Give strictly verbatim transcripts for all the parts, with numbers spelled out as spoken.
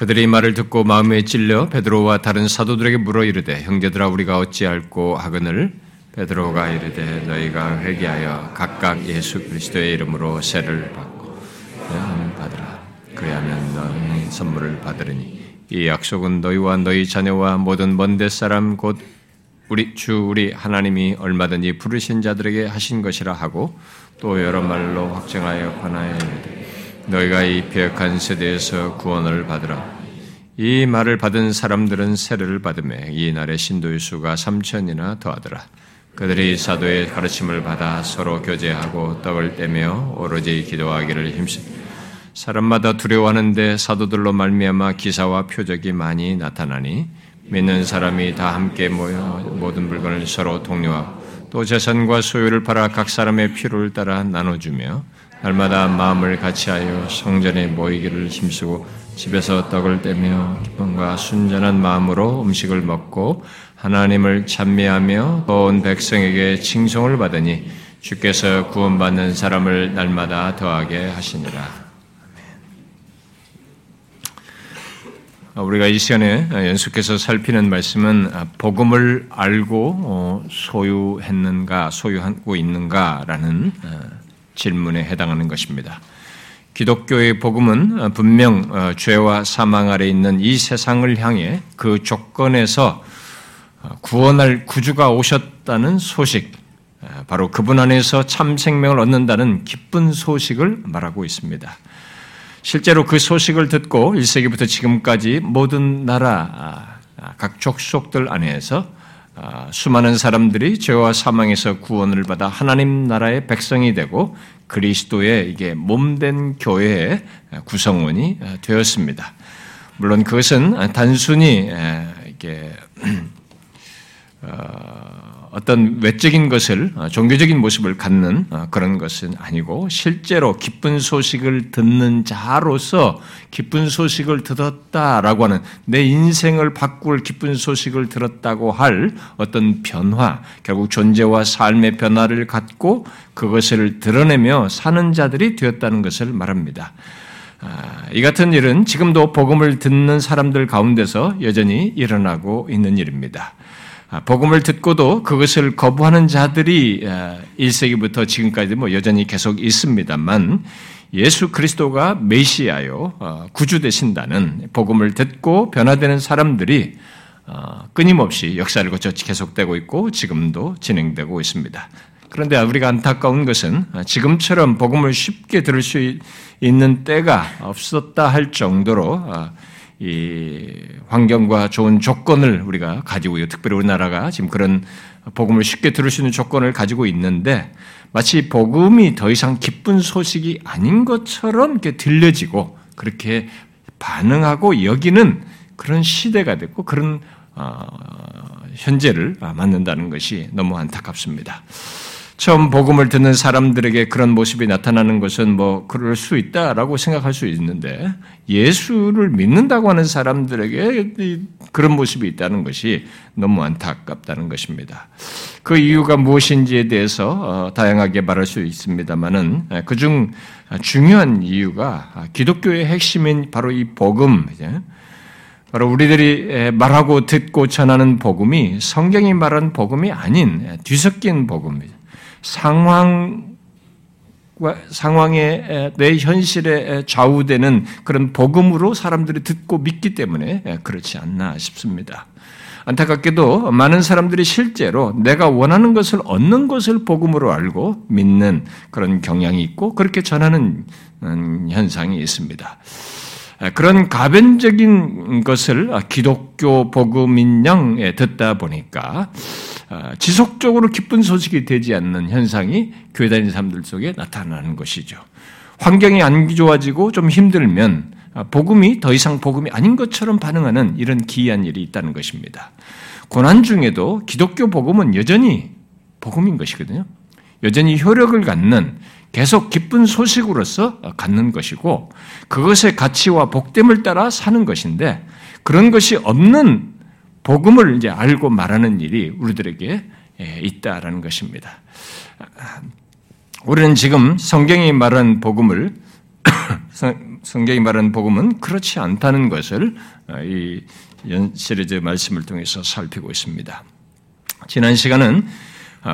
그들이 이 말을 듣고 마음에 찔려 베드로와 다른 사도들에게 물어 이르되 형제들아 우리가 어찌할꼬 하거늘 베드로가 이르되 너희가 회개하여 각각 예수 그리스도의 이름으로 세를 받고 명함을 받으라. 그리하면 너희 선물을 받으리니 이 약속은 너희와 너희 자녀와 모든 먼데 사람 곧 우리 주 우리 하나님이 얼마든지 부르신 자들에게 하신 것이라 하고 또 여러 말로 확증하여 권하여 이르되 너희가 이 폐역한 세대에서 구원을 받으라. 이 말을 받은 사람들은 세례를 받으며 이 날의 신도의 수가 삼천이나 더하더라. 그들이 사도의 가르침을 받아 서로 교제하고 떡을 떼며 오로지 기도하기를 힘쓰. 사람마다 두려워하는데 사도들로 말미암아 기사와 표적이 많이 나타나니 믿는 사람이 다 함께 모여 모든 물건을 서로 독려하고 또 재산과 소유를 팔아 각 사람의 필요를 따라 나눠주며 날마다 마음을 같이하여 성전에 모이기를 힘쓰고 집에서 떡을 떼며 기쁨과 순전한 마음으로 음식을 먹고 하나님을 찬미하며 온 백성에게 칭송을 받으니 주께서 구원받는 사람을 날마다 더하게 하시니라. 우리가 이 시간에 연속해서 살피는 말씀은 복음을 알고 소유했는가, 소유하고 있는가라는 질문에 해당하는 것입니다. 기독교의 복음은 분명 죄와 사망 아래 있는 이 세상을 향해 그 조건에서 구원할 구주가 오셨다는 소식, 바로 그분 안에서 참 생명을 얻는다는 기쁜 소식을 말하고 있습니다. 실제로 그 소식을 듣고 일 세기부터 지금까지 모든 나라, 각 족속들 안에서 수많은 사람들이 죄와 사망에서 구원을 받아 하나님 나라의 백성이 되고 그리스도의 이게 몸된 교회의 구성원이 되었습니다. 물론 그것은 단순히 이게 어떤 외적인 것을 종교적인 모습을 갖는 그런 것은 아니고 실제로 기쁜 소식을 듣는 자로서 기쁜 소식을 들었다라고 하는 내 인생을 바꿀 기쁜 소식을 들었다고 할 어떤 변화, 결국 존재와 삶의 변화를 갖고 그것을 드러내며 사는 자들이 되었다는 것을 말합니다. 이 같은 일은 지금도 복음을 듣는 사람들 가운데서 여전히 일어나고 있는 일입니다. 복음을 듣고도 그것을 거부하는 자들이 일 세기부터 지금까지 뭐 여전히 계속 있습니다만 예수 그리스도가 메시아요 구주 되신다는 복음을 듣고 변화되는 사람들이 끊임없이 역사를 거쳐 계속되고 있고 지금도 진행되고 있습니다. 그런데 우리가 안타까운 것은 지금처럼 복음을 쉽게 들을 수 있는 때가 없었다 할 정도로 이 환경과 좋은 조건을 우리가 가지고 있고 특별히 우리나라가 지금 그런 복음을 쉽게 들을 수 있는 조건을 가지고 있는데 마치 복음이 더 이상 기쁜 소식이 아닌 것처럼 이렇게 들려지고 그렇게 반응하고 여기는 그런 시대가 됐고 그런 어, 현재를 맞는다는 것이 너무 안타깝습니다. 처음 복음을 듣는 사람들에게 그런 모습이 나타나는 것은 뭐 그럴 수 있다라고 생각할 수 있는데 예수를 믿는다고 하는 사람들에게 그런 모습이 있다는 것이 너무 안타깝다는 것입니다. 그 이유가 무엇인지에 대해서 다양하게 말할 수 있습니다만은 그중 중요한 이유가 기독교의 핵심인 바로 이 복음, 바로 우리들이 말하고 듣고 전하는 복음이 성경이 말한 복음이 아닌 뒤섞인 복음입니다. 상황과 상황에 내 현실에 좌우되는 그런 복음으로 사람들이 듣고 믿기 때문에 그렇지 않나 싶습니다. 안타깝게도 많은 사람들이 실제로 내가 원하는 것을 얻는 것을 복음으로 알고 믿는 그런 경향이 있고 그렇게 전하는 현상이 있습니다. 그런 가변적인 것을 기독교 복음인 양 듣다 보니까 지속적으로 기쁜 소식이 되지 않는 현상이 교회 다니는 사람들 속에 나타나는 것이죠. 환경이 안 좋아지고 좀 힘들면 복음이 더 이상 복음이 아닌 것처럼 반응하는 이런 기이한 일이 있다는 것입니다. 고난 중에도 기독교 복음은 여전히 복음인 것이거든요. 여전히 효력을 갖는 계속 기쁜 소식으로서 갖는 것이고 그것의 가치와 복됨을 따라 사는 것인데 그런 것이 없는 복음을 이제 알고 말하는 일이 우리들에게 있다라는 것입니다. 우리는 지금 성경이 말한 복음을 성경이 말하는 복음은 그렇지 않다는 것을 이 시리즈 말씀을 통해서 살피고 있습니다. 지난 시간은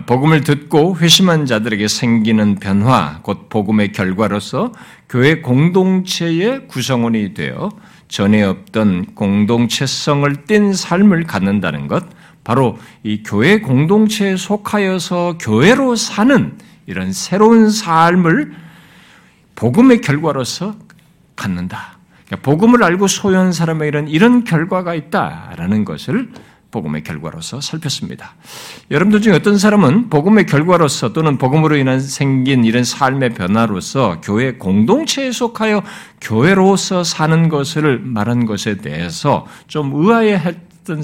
복음을 듣고 회심한 자들에게 생기는 변화, 곧 복음의 결과로서 교회 공동체의 구성원이 되어 전에 없던 공동체성을 띈 삶을 갖는다는 것, 바로 이 교회 공동체에 속하여서 교회로 사는 이런 새로운 삶을 복음의 결과로서 갖는다. 그러니까 복음을 알고 소유한 사람의 이런, 이런 결과가 있다라는 것을 복음의 결과로서 살폈습니다. 여러분들 중에 어떤 사람은 복음의 결과로서 또는 복음으로 인한 생긴 이런 삶의 변화로서 교회 공동체에 속하여 교회로서 사는 것을 말한 것에 대해서 좀 의아해했던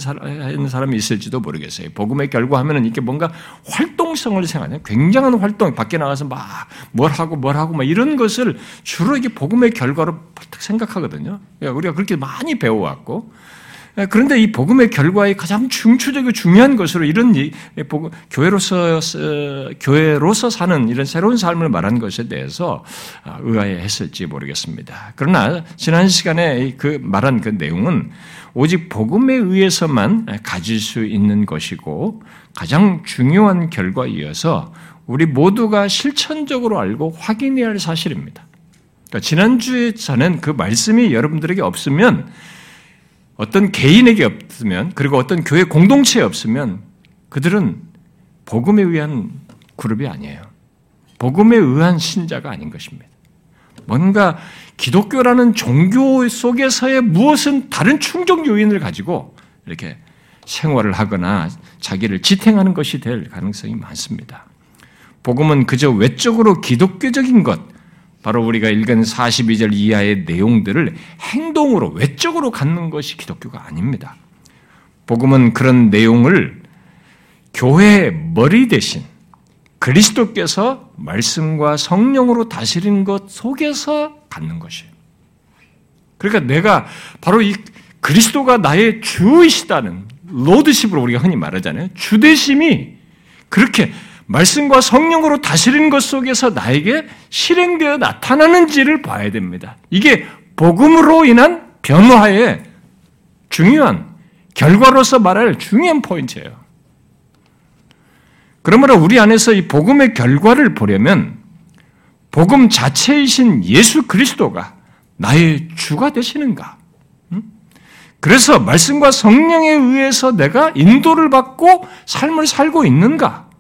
사람이 있을지도 모르겠어요. 복음의 결과 하면은 이게 뭔가 활동성을 생각하냐, 굉장한 활동, 밖에 나가서 막 뭘 하고 뭘 하고 막 이런 것을 주로 이게 복음의 결과로 생각하거든요. 우리가 그렇게 많이 배워왔고. 그런데 이 복음의 결과의 가장 중추적이고 중요한 것으로 이런 교회로서 교회로서 사는 이런 새로운 삶을 말한 것에 대해서 의아해했을지 모르겠습니다. 그러나 지난 시간에 그 말한 그 내용은 오직 복음에 의해서만 가질 수 있는 것이고 가장 중요한 결과이어서 우리 모두가 실천적으로 알고 확인해야 할 사실입니다. 그러니까 지난주에 저는 그 말씀이 여러분들에게 없으면, 어떤 개인에게 없으면, 그리고 어떤 교회 공동체에 없으면 그들은 복음에 의한 그룹이 아니에요. 복음에 의한 신자가 아닌 것입니다. 뭔가 기독교라는 종교 속에서의 무엇은 다른 충족 요인을 가지고 이렇게 생활을 하거나 자기를 지탱하는 것이 될 가능성이 많습니다. 복음은 그저 외적으로 기독교적인 것, 바로 우리가 읽은 사십이 절 이하의 내용들을 행동으로, 외적으로 갖는 것이 기독교가 아닙니다. 복음은 그런 내용을 교회의 머리 대신 그리스도께서 말씀과 성령으로 다스린 것 속에서 갖는 것이에요. 그러니까 내가 바로 이 그리스도가 나의 주이시다는, 로드십으로 우리가 흔히 말하잖아요. 주대심이 그렇게 말씀과 성령으로 다스린 것 속에서 나에게 실행되어 나타나는지를 봐야 됩니다. 이게 복음으로 인한 변화의 중요한 결과로서 말할 중요한 포인트예요. 그러므로 우리 안에서 이 복음의 결과를 보려면 복음 자체이신 예수 그리스도가 나의 주가 되시는가? 그래서 말씀과 성령에 의해서 내가 인도를 받고 삶을 살고 있는가?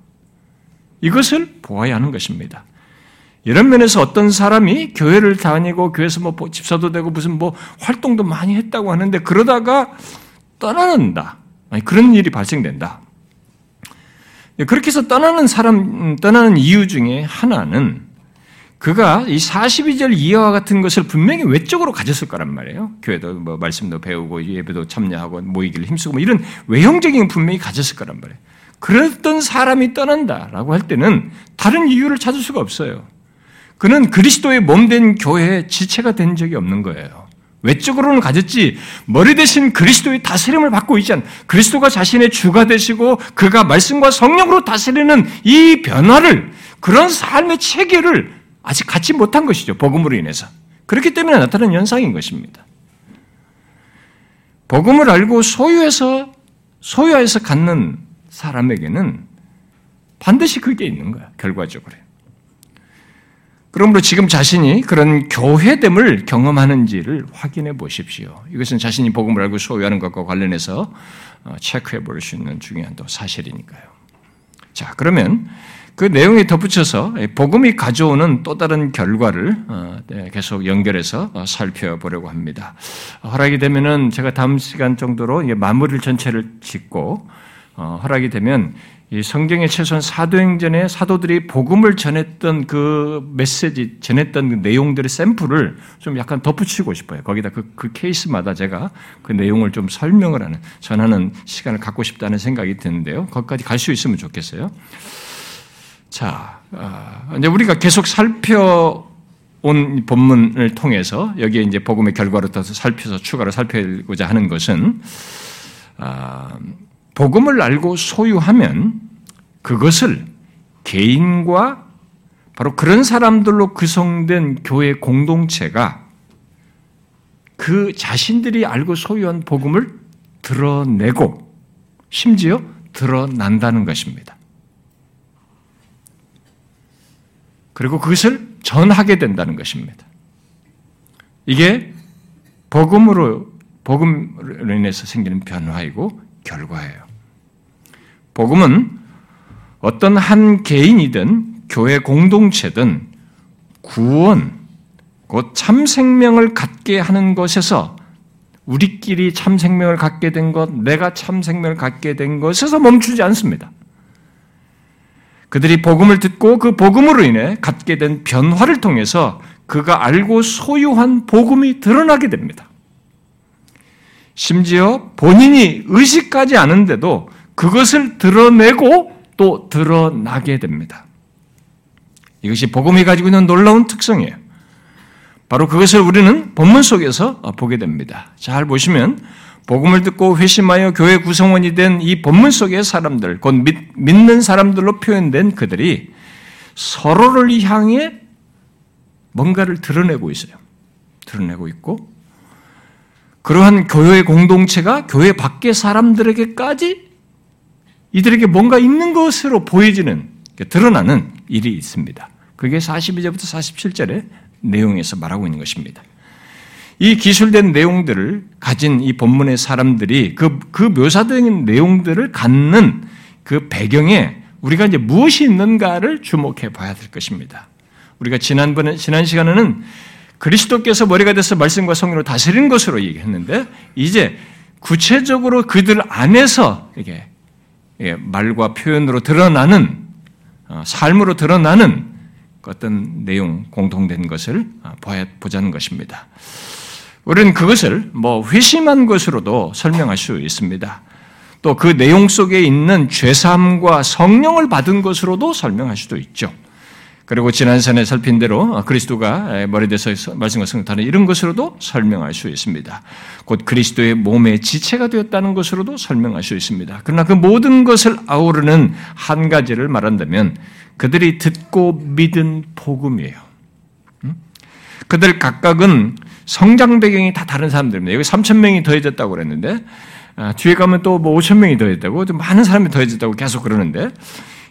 이것을 보아야 하는 것입니다. 이런 면에서 어떤 사람이 교회를 다니고 교회에서 뭐 집사도 되고 무슨 뭐 활동도 많이 했다고 하는데 그러다가 떠난다. 아니, 그런 일이 발생된다. 그렇게 해서 떠나는 사람, 떠나는 이유 중에 하나는 그가 이 사십이 절 이하와 같은 것을 분명히 외적으로 가졌을 거란 말이에요. 교회도 뭐 말씀도 배우고 예배도 참여하고 모이기를 힘쓰고 뭐 이런 외형적인 분명히 가졌을 거란 말이에요. 그랬던 사람이 떠난다라고 할 때는 다른 이유를 찾을 수가 없어요. 그는 그리스도의 몸된 교회의 지체가 된 적이 없는 거예요. 외적으로는 가졌지 머리 대신 그리스도의 다스림을 받고 있지 않, 그리스도가 자신의 주가 되시고 그가 말씀과 성령으로 다스리는 이 변화를, 그런 삶의 체계를 아직 갖지 못한 것이죠. 복음으로 인해서. 그렇기 때문에 나타나는 현상인 것입니다. 복음을 알고 소유해서, 소유해서 갖는 사람에게는 반드시 그게 있는 거야, 결과적으로. 그러므로 지금 자신이 그런 교회됨을 경험하는지를 확인해 보십시오. 이것은 자신이 복음을 알고 소유하는 것과 관련해서 체크해 볼 수 있는 중요한 또 사실이니까요. 자, 그러면 그 내용에 덧붙여서 복음이 가져오는 또 다른 결과를 계속 연결해서 살펴보려고 합니다. 허락이 되면은 제가 다음 시간 정도로 마무리를 전체를 짓고, 어, 허락이 되면 이 성경의 최소한 사도행전의 사도들이 복음을 전했던 그 메시지, 전했던 그 내용들의 샘플을 좀 약간 덧붙이고 싶어요. 거기다 그, 그 케이스마다 제가 그 내용을 좀 설명을 하는, 전하는 시간을 갖고 싶다는 생각이 드는데요. 거기까지 갈 수 있으면 좋겠어요. 자, 어, 이제 우리가 계속 살펴 온 본문을 통해서 여기에 이제 복음의 결과로 따라서 살펴서 추가로 살펴보자 하는 것은, 아. 어, 복음을 알고 소유하면 그것을 개인과 바로 그런 사람들로 구성된 교회 공동체가 그 자신들이 알고 소유한 복음을 드러내고 심지어 드러난다는 것입니다. 그리고 그것을 전하게 된다는 것입니다. 이게 복음으로, 복음으로 인해서 생기는 변화이고 결과예요. 복음은 어떤 한 개인이든 교회 공동체든 구원, 곧 참 생명을 갖게 하는 것에서 우리끼리 참 생명을 갖게 된 것, 내가 참 생명을 갖게 된 것에서 멈추지 않습니다. 그들이 복음을 듣고 그 복음으로 인해 갖게 된 변화를 통해서 그가 알고 소유한 복음이 드러나게 됩니다. 심지어 본인이 의식하지 않은데도 그것을 드러내고 또 드러나게 됩니다. 이것이 복음이 가지고 있는 놀라운 특성이에요. 바로 그것을 우리는 본문 속에서 보게 됩니다. 잘 보시면 복음을 듣고 회심하여 교회 구성원이 된 이 본문 속의 사람들, 곧 믿, 믿는 사람들로 표현된 그들이 서로를 향해 뭔가를 드러내고 있어요. 드러내고 있고 그러한 교회 공동체가 교회 밖의 사람들에게까지 이들에게 뭔가 있는 것으로 보여지는, 드러나는 일이 있습니다. 그게 사십이 절부터 사십칠 절의 내용에서 말하고 있는 것입니다. 이 기술된 내용들을 가진 이 본문의 사람들이 그, 그 묘사된 내용들을 갖는 그 배경에 우리가 이제 무엇이 있는가를 주목해 봐야 될 것입니다. 우리가 지난번에, 지난 시간에는 그리스도께서 머리가 돼서 말씀과 성령으로 다스리는 것으로 얘기했는데, 이제 구체적으로 그들 안에서 이게 말과 표현으로 드러나는, 삶으로 드러나는 어떤 내용, 공통된 것을 보자는 것입니다. 우리는 그것을 뭐 회심한 것으로도 설명할 수 있습니다. 또 그 내용 속에 있는 죄사함과 성령을 받은 것으로도 설명할 수도 있죠. 그리고 지난 시간에 살핀 대로 그리스도가 머리 돼서 말씀과 성령 다른 이런 것으로도 설명할 수 있습니다. 곧 그리스도의 몸의 지체가 되었다는 것으로도 설명할 수 있습니다. 그러나 그 모든 것을 아우르는 한 가지를 말한다면 그들이 듣고 믿은 복음이에요. 그들 각각은 성장 배경이 다 다른 사람들입니다. 여기 삼천 명이 더해졌다고 그랬는데 뒤에 가면 또 뭐 오천 명이 더해졌다고, 또 많은 사람이 더해졌다고 계속 그러는데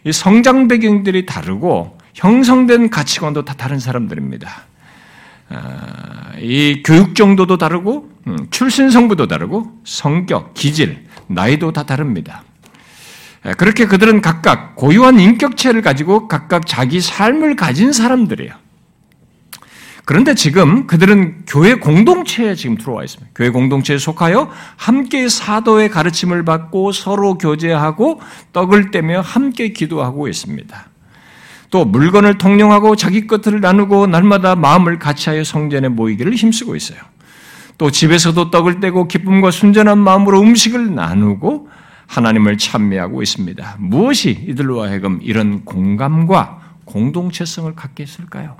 이 성장 배경들이 다르고 형성된 가치관도 다 다른 사람들입니다. 이 교육 정도도 다르고 출신 성부도 다르고 성격, 기질, 나이도 다 다릅니다. 그렇게 그들은 각각 고유한 인격체를 가지고 각각 자기 삶을 가진 사람들이에요. 그런데 지금 그들은 교회 공동체에 지금 들어와 있습니다. 교회 공동체에 속하여 함께 사도의 가르침을 받고 서로 교제하고 떡을 떼며 함께 기도하고 있습니다. 또 물건을 통용하고 자기 것들을 나누고 날마다 마음을 같이하여 성전에 모이기를 힘쓰고 있어요. 또 집에서도 떡을 떼고 기쁨과 순전한 마음으로 음식을 나누고 하나님을 찬미하고 있습니다. 무엇이 이들로 하여금 이런 공감과 공동체성을 갖게 했을까요?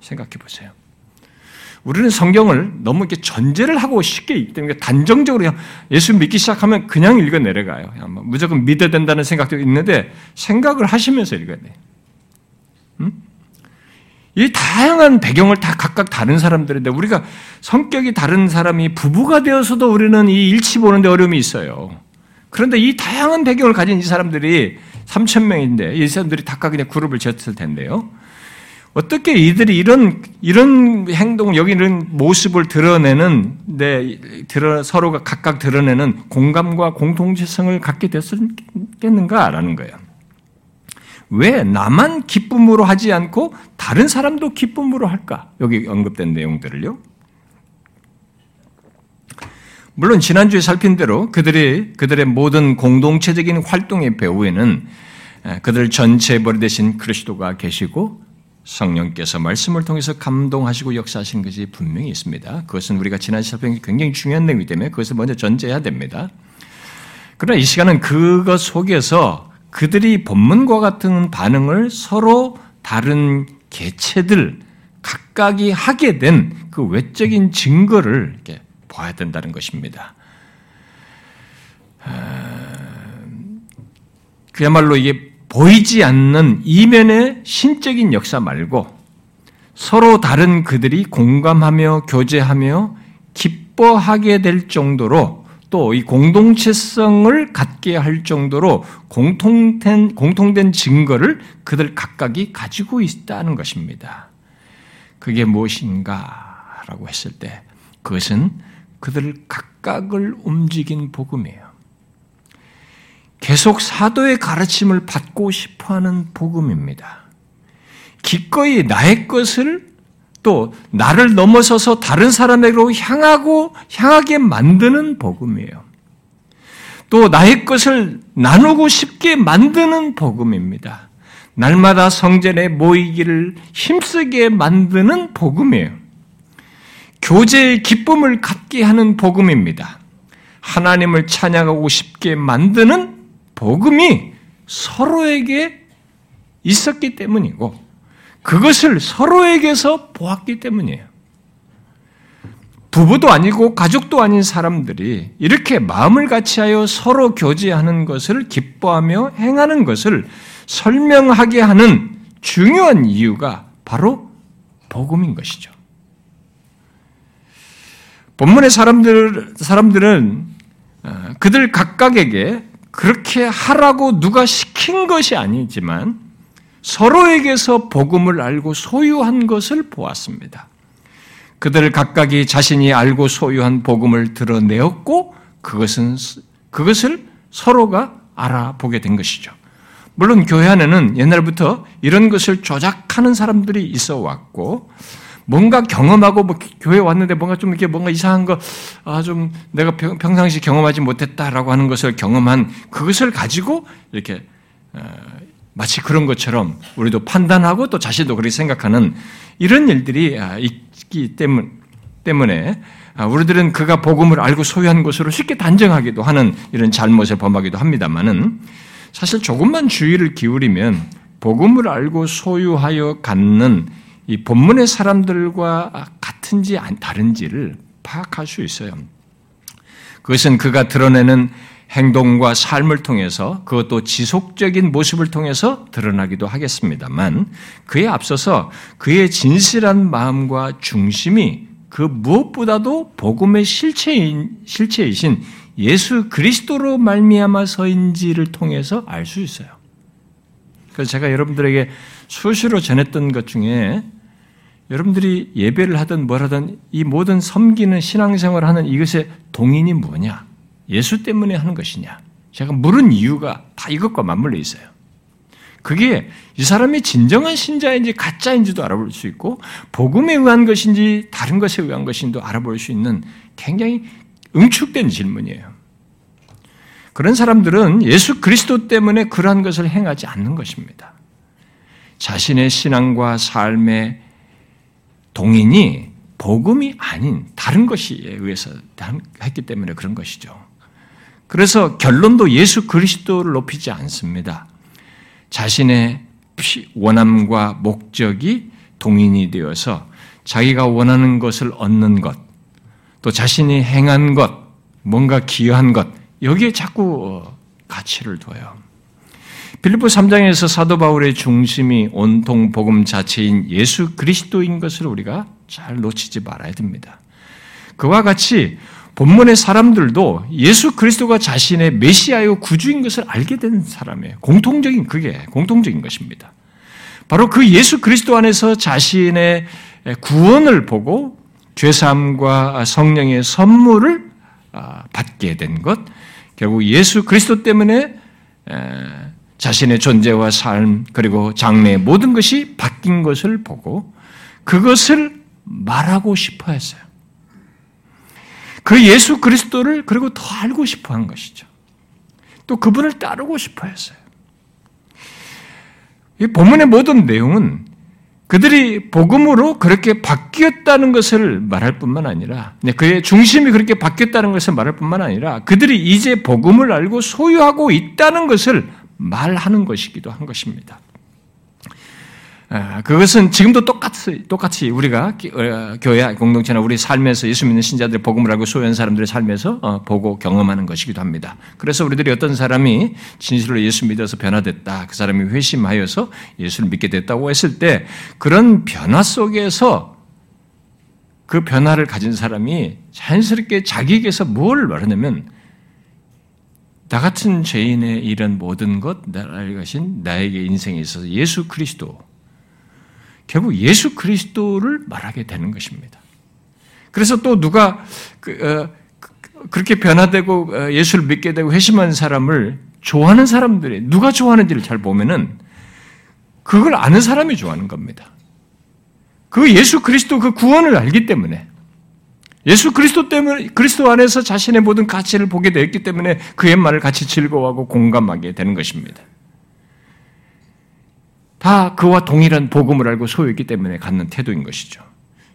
생각해 보세요. 우리는 성경을 너무 이렇게 전제를 하고 쉽게 읽기 때문에 단정적으로 예수 믿기 시작하면 그냥 읽어 내려가요. 무조건 믿어야 된다는 생각도 있는데 생각을 하시면서 읽어야 돼요. 음? 이 다양한 배경을 다 각각 다른 사람들인데 우리가 성격이 다른 사람이 부부가 되어서도 우리는 이 일치 보는데 어려움이 있어요. 그런데 이 다양한 배경을 가진 이 사람들이 삼천 명인데 이 사람들이 각각 그냥 그룹을 지었을 텐데요. 어떻게 이들이 이런, 이런 행동, 여기 이런 모습을 드러내는, 네, 드러, 서로가 각각 드러내는 공감과 공동체성을 갖게 됐겠는가라는 거예요. 왜 나만 기쁨으로 하지 않고 다른 사람도 기쁨으로 할까? 여기 언급된 내용들을요. 물론 지난주에 살핀 대로 그들의, 그들의 모든 공동체적인 활동의 배후에는 그들 전체의 머리 대신 그리스도가 계시고 성령께서 말씀을 통해서 감동하시고 역사하신 것이 분명히 있습니다. 그것은 우리가 지난 시간에 굉장히 중요한 내용이기 때문에 그것을 먼저 전제해야 됩니다. 그러나 이 시간은 그것 속에서 그들이 본문과 같은 반응을 서로 다른 개체들 각각이 하게 된 그 외적인 증거를 이렇게 봐야 된다는 것입니다. 그야말로 이게 보이지 않는 이면의 신적인 역사 말고 서로 다른 그들이 공감하며 교제하며 기뻐하게 될 정도로 또 이 공동체성을 갖게 할 정도로 공통된, 공통된 증거를 그들 각각이 가지고 있다는 것입니다. 그게 무엇인가라고 했을 때 그것은 그들 각각을 움직인 복음이에요. 계속 사도의 가르침을 받고 싶어하는 복음입니다. 기꺼이 나의 것을 또 나를 넘어서서 다른 사람에게로 향하고 향하게 만드는 복음이에요. 또 나의 것을 나누고 싶게 만드는 복음입니다. 날마다 성전에 모이기를 힘쓰게 만드는 복음이에요. 교제의 기쁨을 갖게 하는 복음입니다. 하나님을 찬양하고 싶게 만드는 복음이 서로에게 있었기 때문이고 그것을 서로에게서 보았기 때문이에요. 부부도 아니고 가족도 아닌 사람들이 이렇게 마음을 같이하여 서로 교제하는 것을 기뻐하며 행하는 것을 설명하게 하는 중요한 이유가 바로 복음인 것이죠. 본문의 사람들, 사람들은 그들 각각에게 그렇게 하라고 누가 시킨 것이 아니지만 서로에게서 복음을 알고 소유한 것을 보았습니다. 그들 각각이 자신이 알고 소유한 복음을 드러내었고 그것은, 그것을 서로가 알아보게 된 것이죠. 물론 교회 안에는 옛날부터 이런 것을 조작하는 사람들이 있어 왔고 뭔가 경험하고 뭐 교회 왔는데 뭔가 좀 이렇게 뭔가 이상한 거, 아, 좀 내가 평상시 경험하지 못했다라고 하는 것을 경험한 그것을 가지고 이렇게 마치 그런 것처럼 우리도 판단하고 또 자신도 그렇게 생각하는 이런 일들이 있기 때문에 우리들은 그가 복음을 알고 소유한 것으로 쉽게 단정하기도 하는 이런 잘못을 범하기도 합니다만은 사실 조금만 주의를 기울이면 복음을 알고 소유하여 갖는 이 본문의 사람들과 같은지 다른지를 파악할 수 있어요. 그것은 그가 드러내는 행동과 삶을 통해서 그것도 지속적인 모습을 통해서 드러나기도 하겠습니다만 그에 앞서서 그의 진실한 마음과 중심이 그 무엇보다도 복음의 실체인, 실체이신 예수 그리스도로 말미암아서인지를 통해서 알 수 있어요. 그래서 제가 여러분들에게 수시로 전했던 것 중에 여러분들이 예배를 하든 뭘 하든 이 모든 섬기는 신앙생활을 하는 이것의 동인이 뭐냐? 예수 때문에 하는 것이냐? 제가 물은 이유가 다 이것과 맞물려 있어요. 그게 이 사람이 진정한 신자인지 가짜인지도 알아볼 수 있고 복음에 의한 것인지 다른 것에 의한 것인지도 알아볼 수 있는 굉장히 응축된 질문이에요. 그런 사람들은 예수 그리스도 때문에 그러한 것을 행하지 않는 것입니다. 자신의 신앙과 삶의 동인이 복음이 아닌 다른 것에 의해서 했기 때문에 그런 것이죠. 그래서 결론도 예수 그리스도를 높이지 않습니다. 자신의 원함과 목적이 동인이 되어서 자기가 원하는 것을 얻는 것, 또 자신이 행한 것, 뭔가 기여한 것, 여기에 자꾸 가치를 둬요. 빌립보 삼 장에서 사도 바울의 중심이 온통 복음 자체인 예수 그리스도인 것을 우리가 잘 놓치지 말아야 됩니다. 그와 같이 본문의 사람들도 예수 그리스도가 자신의 메시아요 구주인 것을 알게 된 사람이에요. 공통적인 그게 공통적인 것입니다. 바로 그 예수 그리스도 안에서 자신의 구원을 보고 죄사함과 성령의 선물을 받게 된 것, 결국 예수 그리스도 때문에 자신의 존재와 삶 그리고 장래 모든 것이 바뀐 것을 보고 그것을 말하고 싶어 했어요. 그 예수 그리스도를 그리고 더 알고 싶어 한 것이죠. 또 그분을 따르고 싶어 했어요. 이 본문의 모든 내용은 그들이 복음으로 그렇게 바뀌었다는 것을 말할 뿐만 아니라 그의 중심이 그렇게 바뀌었다는 것을 말할 뿐만 아니라 그들이 이제 복음을 알고 소유하고 있다는 것을 말하는 것이기도 한 것입니다. 그것은 지금도 똑같이, 똑같이 우리가 교회 공동체나 우리 삶에서 예수 믿는 신자들의 복음을 알고 소외한 사람들의 삶에서 보고 경험하는 것이기도 합니다. 그래서 우리들이 어떤 사람이 진실로 예수 믿어서 변화됐다, 그 사람이 회심하여서 예수를 믿게 됐다고 했을 때 그런 변화 속에서 그 변화를 가진 사람이 자연스럽게 자기에게서 뭘 말하냐면 나 같은 죄인의 이런 모든 것, 나를 가신 나에게 인생에 있어서 예수 그리스도, 결국 예수 그리스도를 말하게 되는 것입니다. 그래서 또 누가 그, 어, 그렇게 변화되고 예수를 믿게 되고 회심한 사람을 좋아하는 사람들이 누가 좋아하는지를 잘 보면은 그걸 아는 사람이 좋아하는 겁니다. 그 예수 그리스도 그 구원을 알기 때문에, 예수 그리스도 때문에, 그리스도 안에서 자신의 모든 가치를 보게 되었기 때문에 그의 말을 같이 즐거워하고 공감하게 되는 것입니다. 다 그와 동일한 복음을 알고 소유했기 때문에 갖는 태도인 것이죠.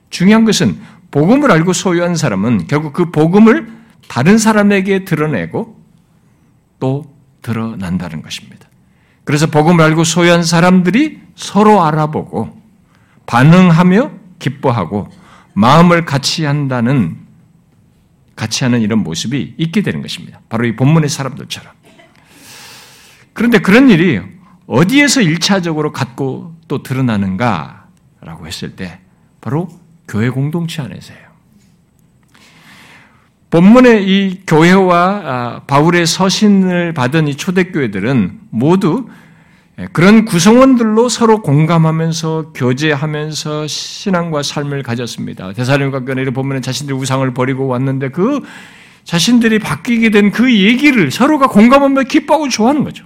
중요한 것은 복음을 알고 소유한 사람은 결국 그 복음을 다른 사람에게 드러내고 또 드러난다는 것입니다. 그래서 복음을 알고 소유한 사람들이 서로 알아보고 반응하며 기뻐하고 마음을 같이 한다는, 같이 하는 이런 모습이 있게 되는 것입니다. 바로 이 본문의 사람들처럼. 그런데 그런 일이 어디에서 일차적으로 갖고 또 드러나는가라고 했을 때 바로 교회 공동체 안에서예요. 본문의 이 교회와 바울의 서신을 받은 이 초대교회들은 모두 그런 구성원들로 서로 공감하면서 교제하면서 신앙과 삶을 가졌습니다. 데살로니가 교회를 보면 자신들 우상을 버리고 왔는데 그 자신들이 바뀌게 된 그 얘기를 서로가 공감하며 기뻐하고 좋아하는 거죠.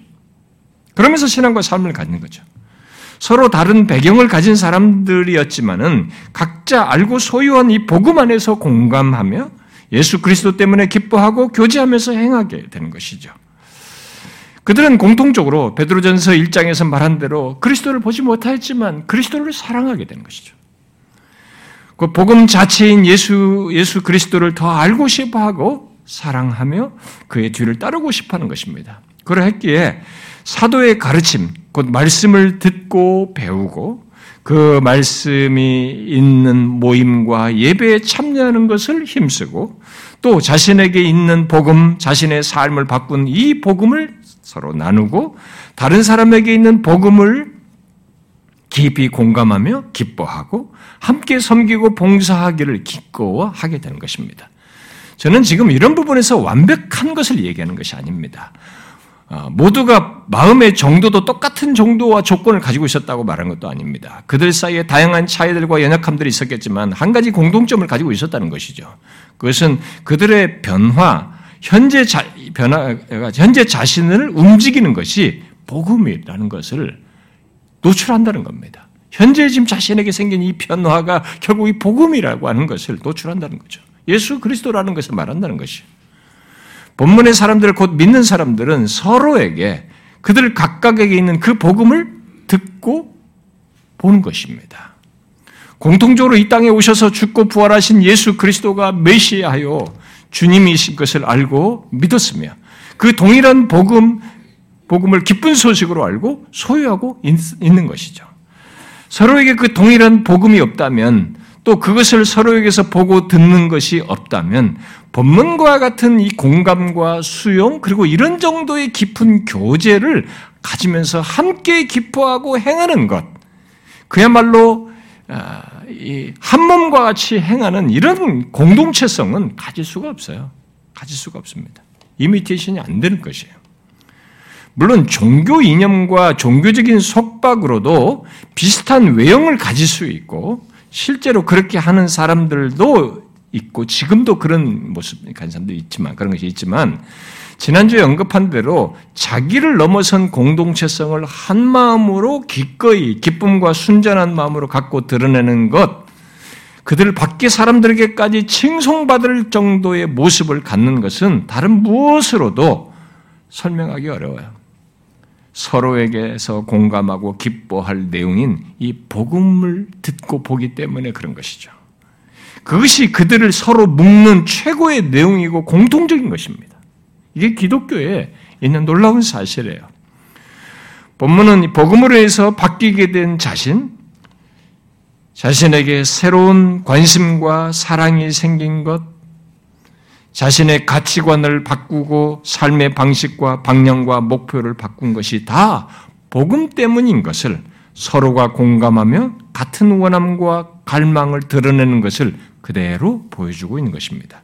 그러면서 신앙과 삶을 갖는 거죠. 서로 다른 배경을 가진 사람들이었지만은 각자 알고 소유한 이 복음 안에서 공감하며 예수 그리스도 때문에 기뻐하고 교제하면서 행하게 되는 것이죠. 그들은 공통적으로 베드로전서 일 장에서 말한 대로 그리스도를 보지 못하였지만 그리스도를 사랑하게 되는 것이죠. 그 복음 자체인 예수 예수 그리스도를 더 알고 싶어하고 사랑하며 그의 뒤를 따르고 싶어하는 것입니다. 그러했기에 사도의 가르침, 곧 말씀을 듣고 배우고 그 말씀이 있는 모임과 예배에 참여하는 것을 힘쓰고 또 자신에게 있는 복음, 자신의 삶을 바꾼 이 복음을 서로 나누고 다른 사람에게 있는 복음을 깊이 공감하며 기뻐하고 함께 섬기고 봉사하기를 기꺼워하게 되는 것입니다. 저는 지금 이런 부분에서 완벽한 것을 얘기하는 것이 아닙니다. 모두가 마음의 정도도 똑같은 정도와 조건을 가지고 있었다고 말한 것도 아닙니다. 그들 사이에 다양한 차이들과 연약함들이 있었겠지만 한 가지 공통점을 가지고 있었다는 것이죠. 그것은 그들의 변화, 현재 자, 변화가 현재 자신을 움직이는 것이 복음이라는 것을 노출한다는 겁니다. 현재 지금 자신에게 생긴 이 변화가 결국 이 복음이라고 하는 것을 노출한다는 거죠. 예수 그리스도라는 것을 말한다는 것이죠. 본문의 사람들, 곧 믿는 사람들은 서로에게 그들 각각에게 있는 그 복음을 듣고 보는 것입니다. 공통적으로 이 땅에 오셔서 죽고 부활하신 예수 그리스도가 메시아요 주님이신 것을 알고 믿었으며 그 동일한 복음, 복음을 기쁜 소식으로 알고 소유하고 있는 것이죠. 서로에게 그 동일한 복음이 없다면 또 그것을 서로에게서 보고 듣는 것이 없다면 본문과 같은 이 공감과 수용 그리고 이런 정도의 깊은 교제를 가지면서 함께 기뻐하고 행하는 것, 그야말로 한 몸과 같이 행하는 이런 공동체성은 가질 수가 없어요. 가질 수가 없습니다. 이미테이션이 안 되는 것이에요. 물론 종교 이념과 종교적인 속박으로도 비슷한 외형을 가질 수 있고 실제로 그렇게 하는 사람들도 있고 지금도 그런 모습이 간 사람도 있지만 그런 것이 있지만 지난주에 언급한 대로 자기를 넘어선 공동체성을 한 마음으로 기꺼이 기쁨과 순전한 마음으로 갖고 드러내는 것, 그들 밖의 사람들에게까지 칭송받을 정도의 모습을 갖는 것은 다른 무엇으로도 설명하기 어려워요. 서로에게서 공감하고 기뻐할 내용인 이 복음을 듣고 보기 때문에 그런 것이죠. 그것이 그들을 서로 묶는 최고의 내용이고 공통적인 것입니다. 이게 기독교에 있는 놀라운 사실이에요. 본문은 복음으로 해서 바뀌게 된 자신, 자신에게 새로운 관심과 사랑이 생긴 것, 자신의 가치관을 바꾸고 삶의 방식과 방향과 목표를 바꾼 것이 다 복음 때문인 것을 서로가 공감하며 같은 원함과 갈망을 드러내는 것을 그대로 보여주고 있는 것입니다.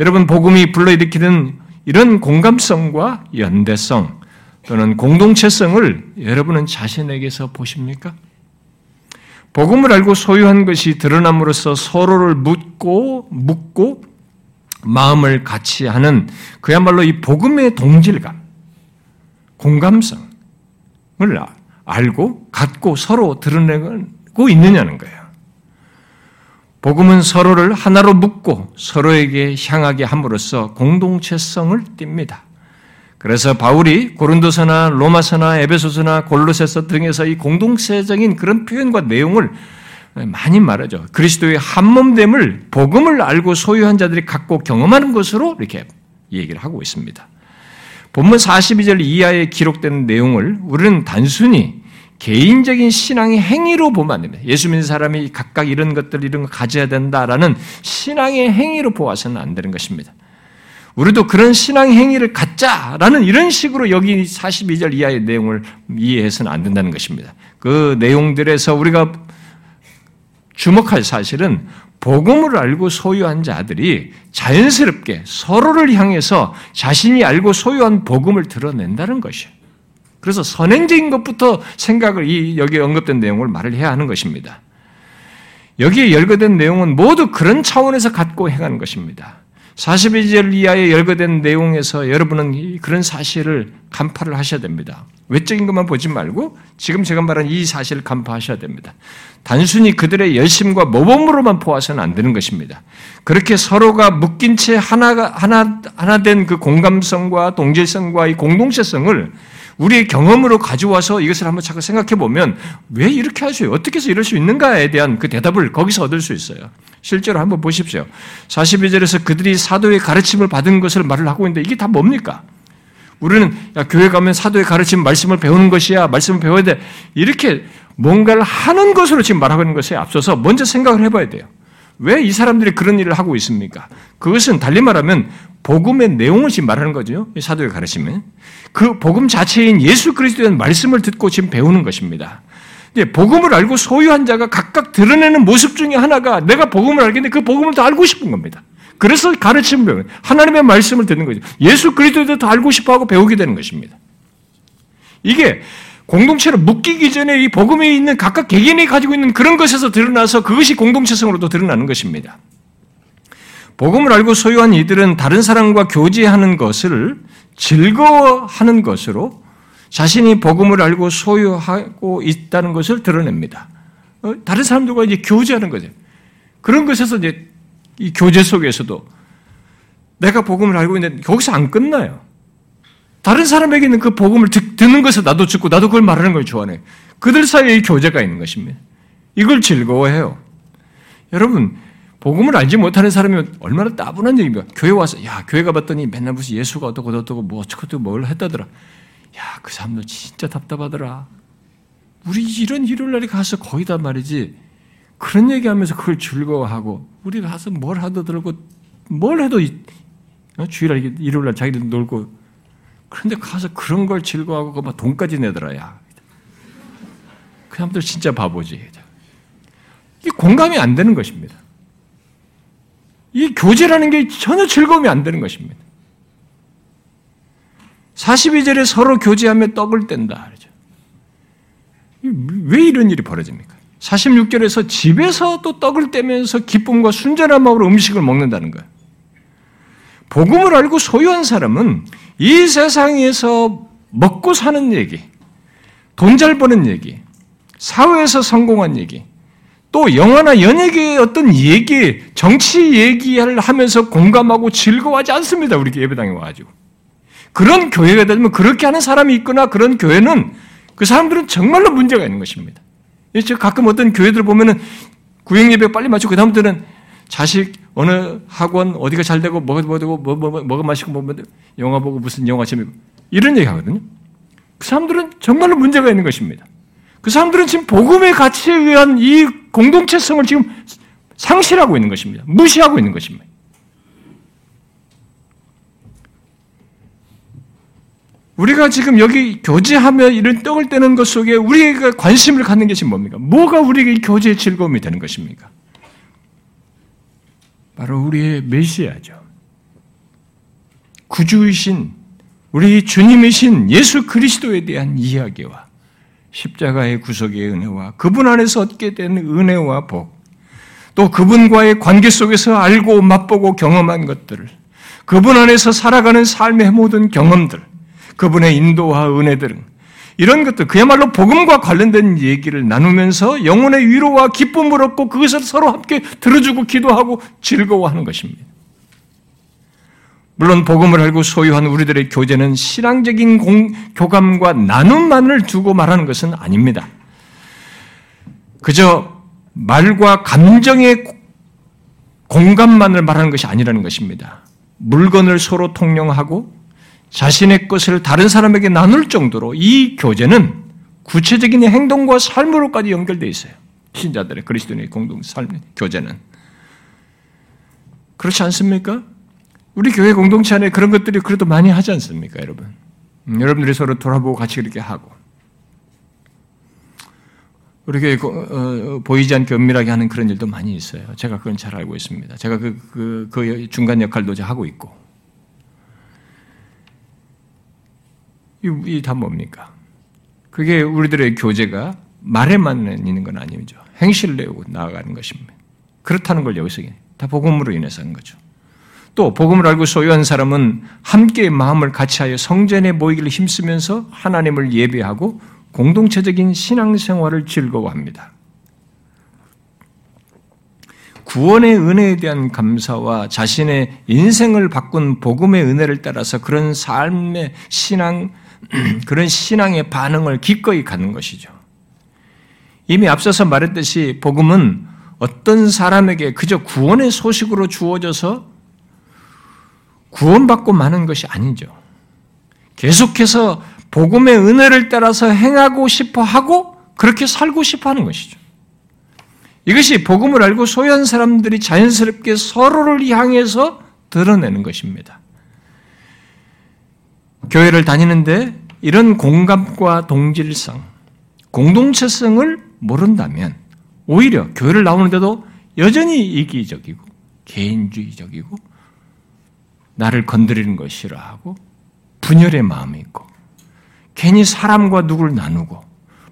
여러분, 복음이 불러일으키는 이런 공감성과 연대성 또는 공동체성을 여러분은 자신에게서 보십니까? 복음을 알고 소유한 것이 드러남으로써 서로를 묻고 묻고 마음을 같이 하는 그야말로 이 복음의 동질감, 공감성을 알고 갖고 서로 드러내고 있느냐는 거예요. 복음은 서로를 하나로 묶고 서로에게 향하게 함으로써 공동체성을 띱니다. 그래서 바울이 고린도서나 로마서나 에베소서나 골로새서 등에서 이 공동체적인 그런 표현과 내용을 많이 말하죠. 그리스도의 한몸됨을 복음을 알고 소유한 자들이 갖고 경험하는 것으로 이렇게 얘기를 하고 있습니다. 본문 사십이 절 이하에 기록된 내용을 우리는 단순히 개인적인 신앙의 행위로 보면 안 됩니다. 예수 믿는 사람이 각각 이런 것들, 이런 거 가져야 된다라는 신앙의 행위로 보아서는 안 되는 것입니다. 우리도 그런 신앙 행위를 갖자라는 이런 식으로 여기 사십이 절 이하의 내용을 이해해서는 안 된다는 것입니다. 그 내용들에서 우리가 주목할 사실은 복음을 알고 소유한 자들이 자연스럽게 서로를 향해서 자신이 알고 소유한 복음을 드러낸다는 것이에요. 그래서 선행적인 것부터 생각을, 이 여기에 언급된 내용을 말을 해야 하는 것입니다. 여기에 열거된 내용은 모두 그런 차원에서 갖고 행하는 것입니다. 사십이 절 이하에 열거된 내용에서 여러분은 그런 사실을 간파를 하셔야 됩니다. 외적인 것만 보지 말고 지금 제가 말한 이 사실을 간파하셔야 됩니다. 단순히 그들의 열심과 모범으로만 보아서는 안 되는 것입니다. 그렇게 서로가 묶인 채 하나가, 하나, 하나 된 그 공감성과 동질성과 이 공동체성을 우리의 경험으로 가져와서 이것을 한번 잠깐 생각해 보면 왜 이렇게 할 수, 어떻게 해서 이럴 수 있는가에 대한 그 대답을 거기서 얻을 수 있어요. 실제로 한번 보십시오. 사십이 절에서 그들이 사도의 가르침을 받은 것을 말을 하고 있는데 이게 다 뭡니까? 우리는 야, 교회 가면 사도의 가르침, 말씀을 배우는 것이야, 말씀을 배워야 돼. 이렇게 뭔가를 하는 것으로 지금 말하고 있는 것에 앞서서 먼저 생각을 해봐야 돼요. 왜 이 사람들이 그런 일을 하고 있습니까? 그것은 달리 말하면 복음의 내용을 지금 말하는 거죠. 사도의 가르침은. 그 복음 자체인 예수 그리스도의 말씀을 듣고 지금 배우는 것입니다. 근데 복음을 알고 소유한 자가 각각 드러내는 모습 중에 하나가 내가 복음을 알겠는데 그 복음을 더 알고 싶은 겁니다. 그래서 가르침을 배우는, 하나님의 말씀을 듣는 거죠. 예수 그리스도도 더 알고 싶어하고 배우게 되는 것입니다. 이게 공동체로 묶이기 전에 이 복음에 있는 각각 개개인이 가지고 있는 그런 것에서 드러나서 그것이 공동체성으로도 드러나는 것입니다. 복음을 알고 소유한 이들은 다른 사람과 교제하는 것을 즐거워하는 것으로 자신이 복음을 알고 소유하고 있다는 것을 드러냅니다. 다른 사람들과 이제 교제하는 거죠. 그런 것에서 이제 이 교제 속에서도 내가 복음을 알고 있는데 거기서 안 끝나요. 다른 사람에게 있는 그 복음을 듣는 것을 나도 듣고 나도 그걸 말하는 걸 좋아해. 그들 사이에 교제가 있는 것입니다. 이걸 즐거워해요. 여러분, 복음을 알지 못하는 사람이 얼마나 따분한 얘기입니까? 교회 와서 야, 교회 가봤더니 맨날 무슨 예수가 어떻고 어떻고 뭐 어쩌고 뭘 했다더라. 야, 그 사람도 진짜 답답하더라. 우리 이런 일요일 날에 가서 거의 다 말이지 그런 얘기하면서 그걸 즐거워하고 우리 가서 뭘 하더라고 뭘 해도 주일날 일요일 날 자기들 놀고 그런데 가서 그런 걸 즐거워하고 그거 막 돈까지 내더라. 야, 그 사람들 진짜 바보지. 이게 공감이 안 되는 것입니다. 이 교제라는 게 전혀 즐거움이 안 되는 것입니다. 사십이 절에 서로 교제하며 떡을 뗀다. 왜 이런 일이 벌어집니까? 사십육 절에서 집에서 또 떡을 떼면서 기쁨과 순전한 마음으로 음식을 먹는다는 거예요. 복음을 알고 소유한 사람은 이 세상에서 먹고 사는 얘기, 돈 잘 버는 얘기, 사회에서 성공한 얘기, 또 영화나 연예계의 어떤 얘기, 정치 얘기를 하면서 공감하고 즐거워하지 않습니다. 우리 예배당에 와가지고. 그런 교회가 되면 그렇게 하는 사람이 있거나 그런 교회는 그 사람들은 정말로 문제가 있는 것입니다. 가끔 어떤 교회들 보면은 구역 예배 빨리 마치고 그 다음부터는 자식 어느 학원 어디가 잘 되고 뭐가 뭐 되고 뭐 뭐 뭐가 마시고 뭐 영화 보고 무슨 영화 재미고 이런 얘기 하거든요. 그 사람들은 정말로 문제가 있는 것입니다. 그 사람들은 지금 복음의 가치에 의한 이 공동체성을 지금 상실하고 있는 것입니다. 무시하고 있는 것입니다. 우리가 지금 여기 교제하며 이런 떡을 떼는 것 속에 우리가 관심을 갖는 것이 뭡니까? 뭐가 우리에게 교제의 즐거움이 되는 것입니까? 바로 우리의 메시아죠. 구주이신 우리 주님이신 예수 그리스도에 대한 이야기와 십자가의 구속의 은혜와 그분 안에서 얻게 된 은혜와 복, 또 그분과의 관계 속에서 알고 맛보고 경험한 것들을, 그분 안에서 살아가는 삶의 모든 경험들, 그분의 인도와 은혜들은 이런 것들, 그야말로 복음과 관련된 얘기를 나누면서 영혼의 위로와 기쁨을 얻고 그것을 서로 함께 들어주고 기도하고 즐거워하는 것입니다. 물론 복음을 알고 소유한 우리들의 교제는 신앙적인 공, 교감과 나눔만을 두고 말하는 것은 아닙니다. 그저 말과 감정의 공감만을 말하는 것이 아니라는 것입니다. 물건을 서로 통용하고 자신의 것을 다른 사람에게 나눌 정도로 이 교제는 구체적인 행동과 삶으로까지 연결되어 있어요. 신자들의 그리스도인의 공동 삶의 교제는. 그렇지 않습니까? 우리 교회 공동체 안에 그런 것들이 그래도 많이 하지 않습니까, 여러분? 음, 여러분들이 서로 돌아보고 같이 그렇게 하고. 우리 교회 어, 보이지 않게 은밀하게 하는 그런 일도 많이 있어요. 제가 그건 잘 알고 있습니다. 제가 그, 그, 그 중간 역할도 하고 있고. 이 다 뭡니까? 그게 우리들의 교제가 말에만 있는 건 아니죠. 행실을 내고 나아가는 것입니다. 그렇다는 걸 여기서 다 복음으로 인해서 한 거죠. 또 복음을 알고 소유한 사람은 함께 마음을 같이하여 성전에 모이기를 힘쓰면서 하나님을 예배하고 공동체적인 신앙생활을 즐거워합니다. 구원의 은혜에 대한 감사와 자신의 인생을 바꾼 복음의 은혜를 따라서 그런 삶의 신앙, 그런 신앙의 반응을 기꺼이 갖는 것이죠. 이미 앞서서 말했듯이 복음은 어떤 사람에게 그저 구원의 소식으로 주어져서 구원받고 마는 것이 아니죠. 계속해서 복음의 은혜를 따라서 행하고 싶어 하고 그렇게 살고 싶어 하는 것이죠. 이것이 복음을 알고 소유한 사람들이 자연스럽게 서로를 향해서 드러내는 것입니다. 교회를 다니는데 이런 공감과 동질성, 공동체성을 모른다면 오히려 교회를 나오는데도 여전히 이기적이고 개인주의적이고 나를 건드리는 것 싫어하고 분열의 마음이 있고 괜히 사람과 누굴 나누고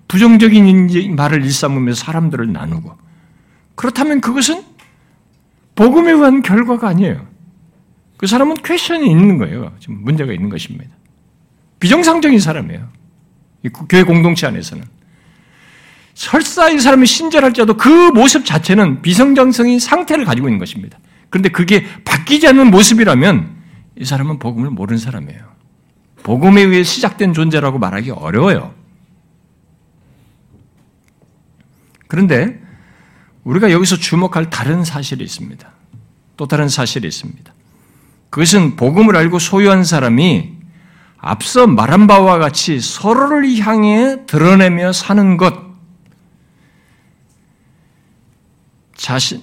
부정적인 말을 일삼으면서 사람들을 나누고 그렇다면 그것은 복음에 의한 결과가 아니에요. 그 사람은 퀘션이 있는 거예요. 지금 문제가 있는 것입니다. 비정상적인 사람이에요. 이 교회 공동체 안에서는. 설사 이 사람이 신절할지라도 그 모습 자체는 비정상적인 상태를 가지고 있는 것입니다. 그런데 그게 바뀌지 않는 모습이라면 이 사람은 복음을 모르는 사람이에요. 복음에 의해 시작된 존재라고 말하기 어려워요. 그런데 우리가 여기서 주목할 다른 사실이 있습니다. 또 다른 사실이 있습니다. 그것은 복음을 알고 소유한 사람이 앞서 말한 바와 같이 서로를 향해 드러내며 사는 것, 자신,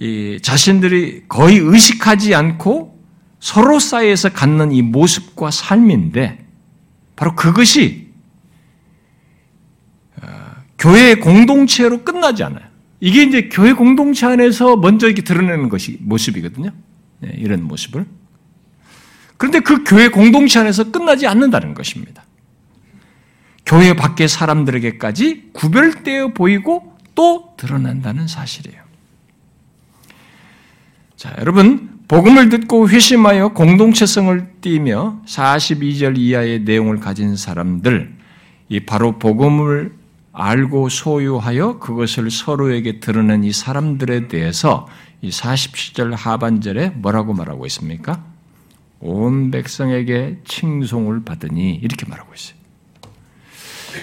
이, 자신들이 거의 의식하지 않고 서로 사이에서 갖는 이 모습과 삶인데, 바로 그것이 교회 공동체로 끝나지 않아요. 이게 이제 교회 공동체 안에서 먼저 이렇게 드러내는 것이 모습이거든요. 네, 이런 모습을. 그런데 그 교회 공동체 안에서 끝나지 않는다는 것입니다. 교회 밖의 사람들에게까지 구별되어 보이고 또 드러난다는 사실이에요. 자, 여러분, 복음을 듣고 회심하여 공동체성을 띠며 사십이 절 이하의 내용을 가진 사람들, 이 바로 복음을 알고 소유하여 그것을 서로에게 드러낸 이 사람들에 대해서 이 사십칠 절 하반절에 뭐라고 말하고 있습니까? 온 백성에게 칭송을 받으니, 이렇게 말하고 있어요.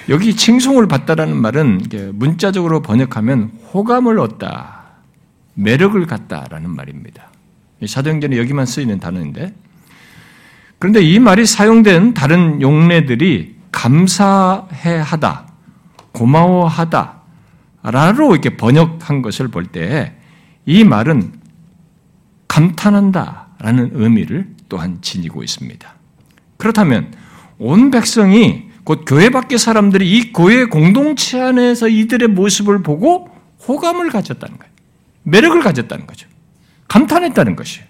여기 칭송을 받다라는 말은 문자적으로 번역하면 호감을 얻다, 매력을 갖다라는 말입니다. 사도행전에 여기만 쓰이는 단어인데, 그런데 이 말이 사용된 다른 용례들이 감사해하다, 고마워하다, 라로 이렇게 번역한 것을 볼 때 이 말은 감탄한다라는 의미를 또한 지니고 있습니다. 그렇다면 온 백성이 곧 교회 밖의 사람들이 이 교회 공동체 안에서 이들의 모습을 보고 호감을 가졌다는 거예요. 매력을 가졌다는 거죠. 감탄했다는 것이에요.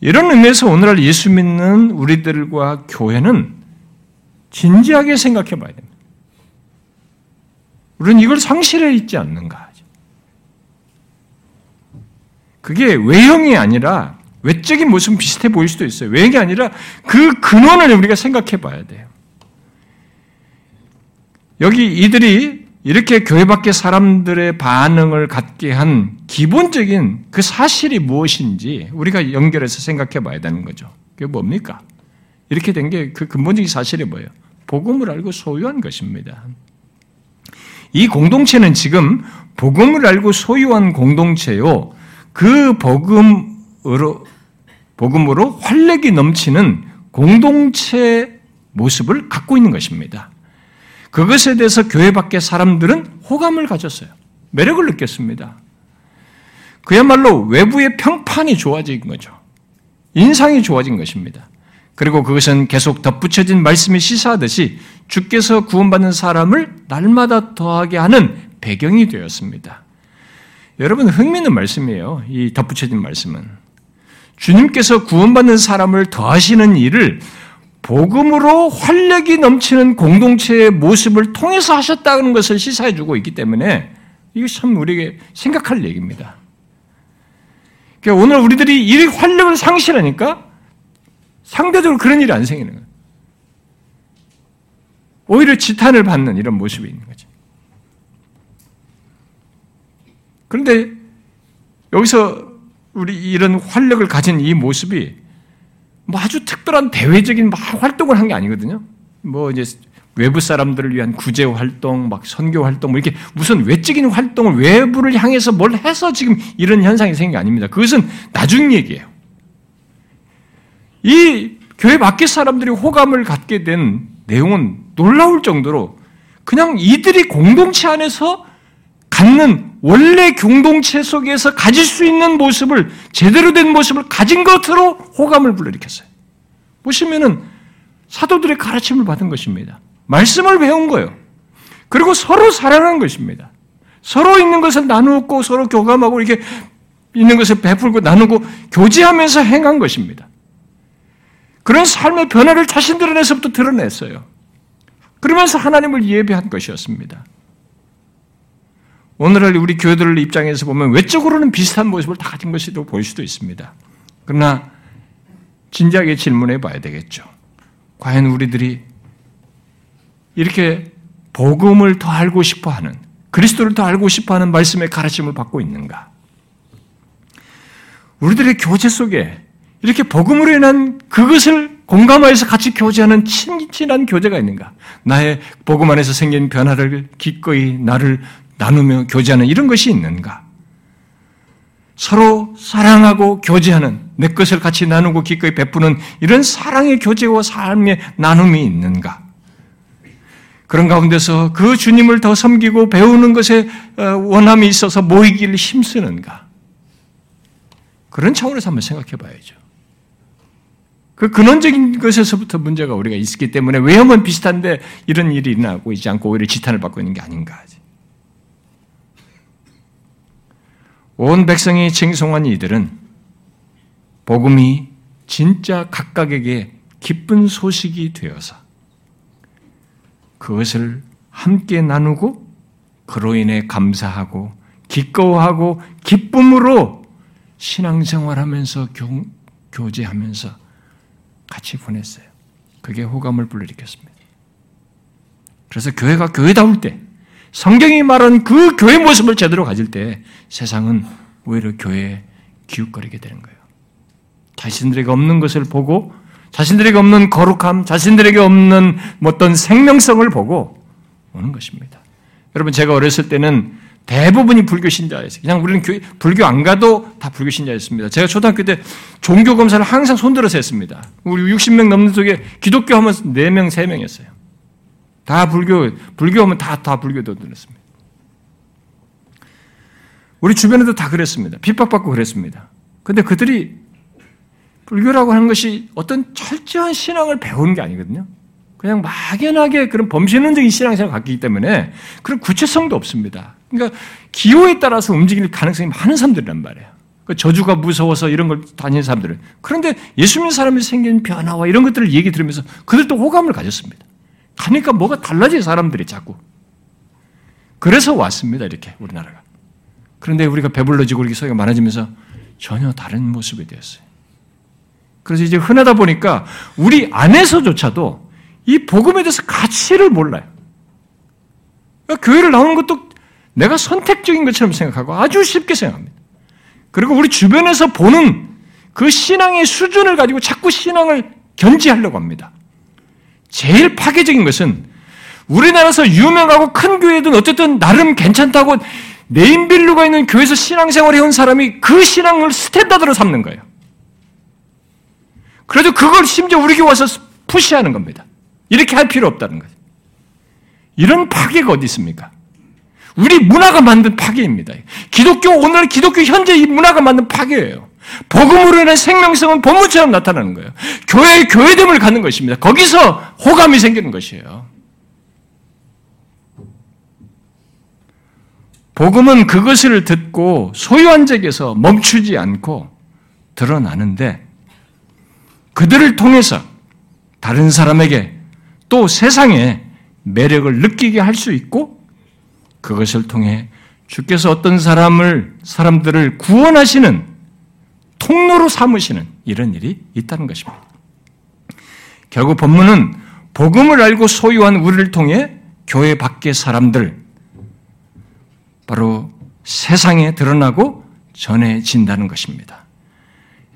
이런 의미에서 오늘날 예수 믿는 우리들과 교회는 진지하게 생각해 봐야 됩니다. 우리는 이걸 상실해 있지 않는가. 그게 외형이 아니라 외적인 모습은 비슷해 보일 수도 있어요. 외형이 아니라 그 근원을 우리가 생각해 봐야 돼요. 여기 이들이 이렇게 교회 밖의 사람들의 반응을 갖게 한 기본적인 그 사실이 무엇인지 우리가 연결해서 생각해 봐야 되는 거죠. 그게 뭡니까? 이렇게 된 게 그 근본적인 사실이 뭐예요? 복음을 알고 소유한 것입니다. 이 공동체는 지금 복음을 알고 소유한 공동체요. 그 복음으로, 복음으로 활력이 넘치는 공동체 모습을 갖고 있는 것입니다. 그것에 대해서 교회 밖의 사람들은 호감을 가졌어요. 매력을 느꼈습니다. 그야말로 외부의 평판이 좋아진 거죠. 인상이 좋아진 것입니다. 그리고 그것은 계속 덧붙여진 말씀이 시사하듯이 주께서 구원받는 사람을 날마다 더하게 하는 배경이 되었습니다. 여러분 흥미있는 말씀이에요. 이 덧붙여진 말씀은. 주님께서 구원받는 사람을 더하시는 일을 복음으로 활력이 넘치는 공동체의 모습을 통해서 하셨다는 것을 시사해주고 있기 때문에 이것이 참 우리에게 생각할 얘기입니다. 그러니까 오늘 우리들이 이 활력을 상실하니까 상대적으로 그런 일이 안 생기는 거예요. 오히려 지탄을 받는 이런 모습이 있는 거죠. 그런데 여기서 우리 이런 활력을 가진 이 모습이 뭐 아주 특별한 대외적인 막 활동을 한 게 아니거든요. 뭐 이제 외부 사람들을 위한 구제 활동, 막 선교 활동, 뭐 이렇게 무슨 외적인 활동을 외부를 향해서 뭘 해서 지금 이런 현상이 생긴 게 아닙니다. 그것은 나중 얘기예요. 이 교회 밖의 사람들이 호감을 갖게 된 내용은 놀라울 정도로 그냥 이들이 공동체 안에서 갖는 원래 공동체 속에서 가질 수 있는 모습을 제대로 된 모습을 가진 것으로 호감을 불러일으켰어요. 보시면은 사도들의 가르침을 받은 것입니다. 말씀을 배운 거예요. 그리고 서로 사랑한 것입니다. 서로 있는 것을 나누고 서로 교감하고 이렇게 있는 것을 베풀고 나누고 교제하면서 행한 것입니다. 그런 삶의 변화를 자신들 안에서부터 드러냈어요. 그러면서 하나님을 예배한 것이었습니다. 오늘날 우리 교회들 입장에서 보면 외적으로는 비슷한 모습을 다 가진 것으로 보일 수도 있습니다. 그러나 진지하게 질문해 봐야 되겠죠. 과연 우리들이 이렇게 복음을 더 알고 싶어하는 그리스도를 더 알고 싶어하는 말씀의 가르침을 받고 있는가? 우리들의 교제 속에 이렇게 복음으로 인한 그것을 공감하여서 같이 교제하는 친한 교제가 있는가? 나의 복음 안에서 생긴 변화를 기꺼이 나를 나누며 교제하는 이런 것이 있는가? 서로 사랑하고 교제하는 내 것을 같이 나누고 기꺼이 베푸는 이런 사랑의 교제와 삶의 나눔이 있는가? 그런 가운데서 그 주님을 더 섬기고 배우는 것에 원함이 있어서 모이기를 힘쓰는가? 그런 차원에서 한번 생각해 봐야죠. 그 근원적인 것에서부터 문제가 우리가 있기 때문에 외형은 비슷한데 이런 일이 일어나고 있지 않고 오히려 지탄을 받고 있는 게 아닌가 하지. 온 백성이 칭송한 이들은 복음이 진짜 각각에게 기쁜 소식이 되어서 그것을 함께 나누고 그로 인해 감사하고 기꺼워하고 기쁨으로 신앙생활하면서 교, 교제하면서 같이 보냈어요. 그게 호감을 불러일으켰습니다. 그래서 교회가 교회다울 때 성경이 말한 그 교회 모습을 제대로 가질 때 세상은 오히려 교회에 기웃거리게 되는 거예요. 자신들에게 없는 것을 보고 자신들에게 없는 거룩함, 자신들에게 없는 어떤 생명성을 보고 오는 것입니다. 여러분 제가 어렸을 때는 대부분이 불교 신자였어요. 그냥 우리는 교회, 불교 안 가도 다 불교 신자였습니다. 제가 초등학교 때 종교 검사를 항상 손들어서 했습니다. 우리 육십 명 넘는 속에 기독교 하면 네 명, 세 명이었어요. 다 불교, 불교하면 다, 다 불교도 들었습니다. 우리 주변에도 다 그랬습니다. 핍박받고 그랬습니다. 그런데 그들이 불교라고 하는 것이 어떤 철저한 신앙을 배우는 게 아니거든요. 그냥 막연하게 그런 범신론적인 신앙생활을 갖기 때문에 그런 구체성도 없습니다. 그러니까 기호에 따라서 움직일 가능성이 많은 사람들이란 말이에요. 그러니까 저주가 무서워서 이런 걸 다니는 사람들은. 그런데 예수 믿는 사람이 생긴 변화와 이런 것들을 얘기 들으면서 그들도 호감을 가졌습니다. 가니까 뭐가 달라진 사람들이 자꾸. 그래서 왔습니다. 이렇게 우리나라가. 그런데 우리가 배불러지고 이렇게 소리가 많아지면서 전혀 다른 모습이 되었어요. 그래서 이제 흔하다 보니까 우리 안에서조차도 이 복음에 대해서 가치를 몰라요. 그러니까 교회를 나오는 것도 내가 선택적인 것처럼 생각하고 아주 쉽게 생각합니다. 그리고 우리 주변에서 보는 그 신앙의 수준을 가지고 자꾸 신앙을 견지하려고 합니다. 제일 파괴적인 것은 우리나라에서 유명하고 큰 교회든 어쨌든 나름 괜찮다고 네임밸류가 있는 교회에서 신앙생활을 해온 사람이 그 신앙을 스탠다드로 삼는 거예요. 그래도 그걸 심지어 우리 교회 와서 푸시하는 겁니다. 이렇게 할 필요 없다는 거죠. 이런 파괴가 어디 있습니까? 우리 문화가 만든 파괴입니다. 기독교, 오늘 기독교 현재 이 문화가 만든 파괴예요. 복음으로 인한 생명성은 본문처럼 나타나는 거예요. 교회의 교회됨을 갖는 것입니다. 거기서 호감이 생기는 것이에요. 복음은 그것을 듣고 소유한 적에서 멈추지 않고 드러나는데 그들을 통해서 다른 사람에게 또 세상의 매력을 느끼게 할 수 있고 그것을 통해 주께서 어떤 사람을, 사람들을 구원하시는 통로로 삼으시는 이런 일이 있다는 것입니다. 결국 본문은 복음을 알고 소유한 우리를 통해 교회 밖의 사람들, 바로 세상에 드러나고 전해진다는 것입니다.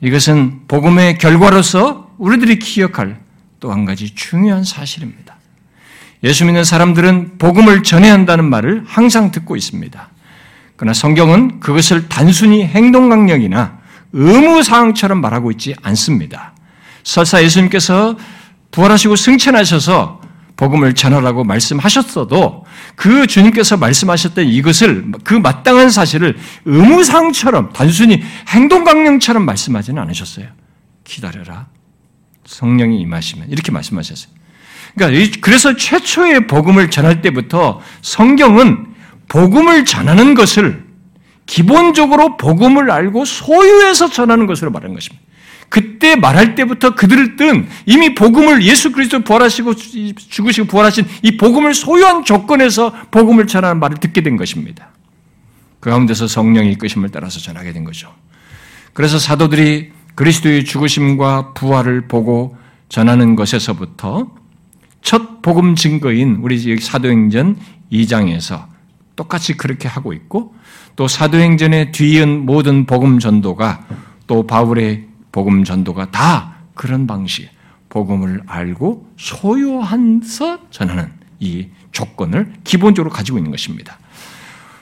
이것은 복음의 결과로서 우리들이 기억할 또 한 가지 중요한 사실입니다. 예수 믿는 사람들은 복음을 전해야 한다는 말을 항상 듣고 있습니다. 그러나 성경은 그것을 단순히 행동 강령이나 의무사항처럼 말하고 있지 않습니다. 설사 예수님께서 부활하시고 승천하셔서 복음을 전하라고 말씀하셨어도 그 주님께서 말씀하셨던 이것을 그 마땅한 사실을 의무상처럼 단순히 행동강령처럼 말씀하지는 않으셨어요. 기다려라. 성령이 임하시면 이렇게 말씀하셨어요. 그러니까 그래서 최초의 복음을 전할 때부터 성경은 복음을 전하는 것을 기본적으로 복음을 알고 소유해서 전하는 것으로 말하는 것입니다. 그때 말할 때부터 그들을 뜬 이미 복음을 예수 그리스도 부활하시고 죽으시고 부활하신 이 복음을 소유한 조건에서 복음을 전하는 말을 듣게 된 것입니다. 그 가운데서 성령의 이끄심을 따라서 전하게 된 거죠. 그래서 사도들이 그리스도의 죽으심과 부활을 보고 전하는 것에서부터 첫 복음 증거인 우리 사도행전 이 장에서 똑같이 그렇게 하고 있고 또 사도행전에 뒤이은 모든 복음 전도가 또 바울의 복음 전도가 다 그런 방식, 복음을 알고 소유하면서 전하는 이 조건을 기본적으로 가지고 있는 것입니다.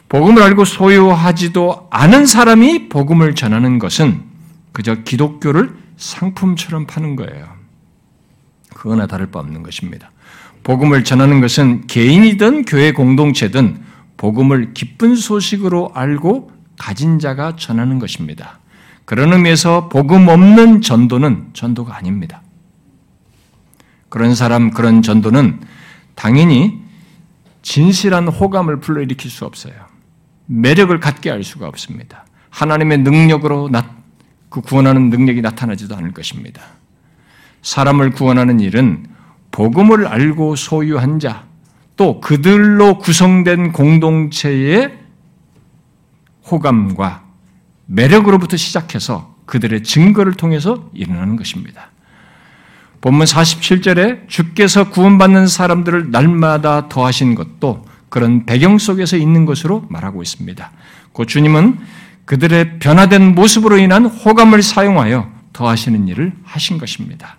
복음을 알고 소유하지도 않은 사람이 복음을 전하는 것은 그저 기독교를 상품처럼 파는 거예요. 그거나 다를 바 없는 것입니다. 복음을 전하는 것은 개인이든 교회 공동체든 복음을 기쁜 소식으로 알고 가진 자가 전하는 것입니다. 그런 의미에서 복음 없는 전도는 전도가 아닙니다. 그런 사람, 그런 전도는 당연히 진실한 호감을 불러일으킬 수 없어요. 매력을 갖게 할 수가 없습니다. 하나님의 능력으로 나, 그 구원하는 능력이 나타나지도 않을 것입니다. 사람을 구원하는 일은 복음을 알고 소유한 자, 또 그들로 구성된 공동체의 호감과 매력으로부터 시작해서 그들의 증거를 통해서 일어나는 것입니다. 본문 사십칠 절에 주께서 구원받는 사람들을 날마다 더하신 것도 그런 배경 속에서 있는 것으로 말하고 있습니다. 그 주님은 그들의 변화된 모습으로 인한 호감을 사용하여 더하시는 일을 하신 것입니다.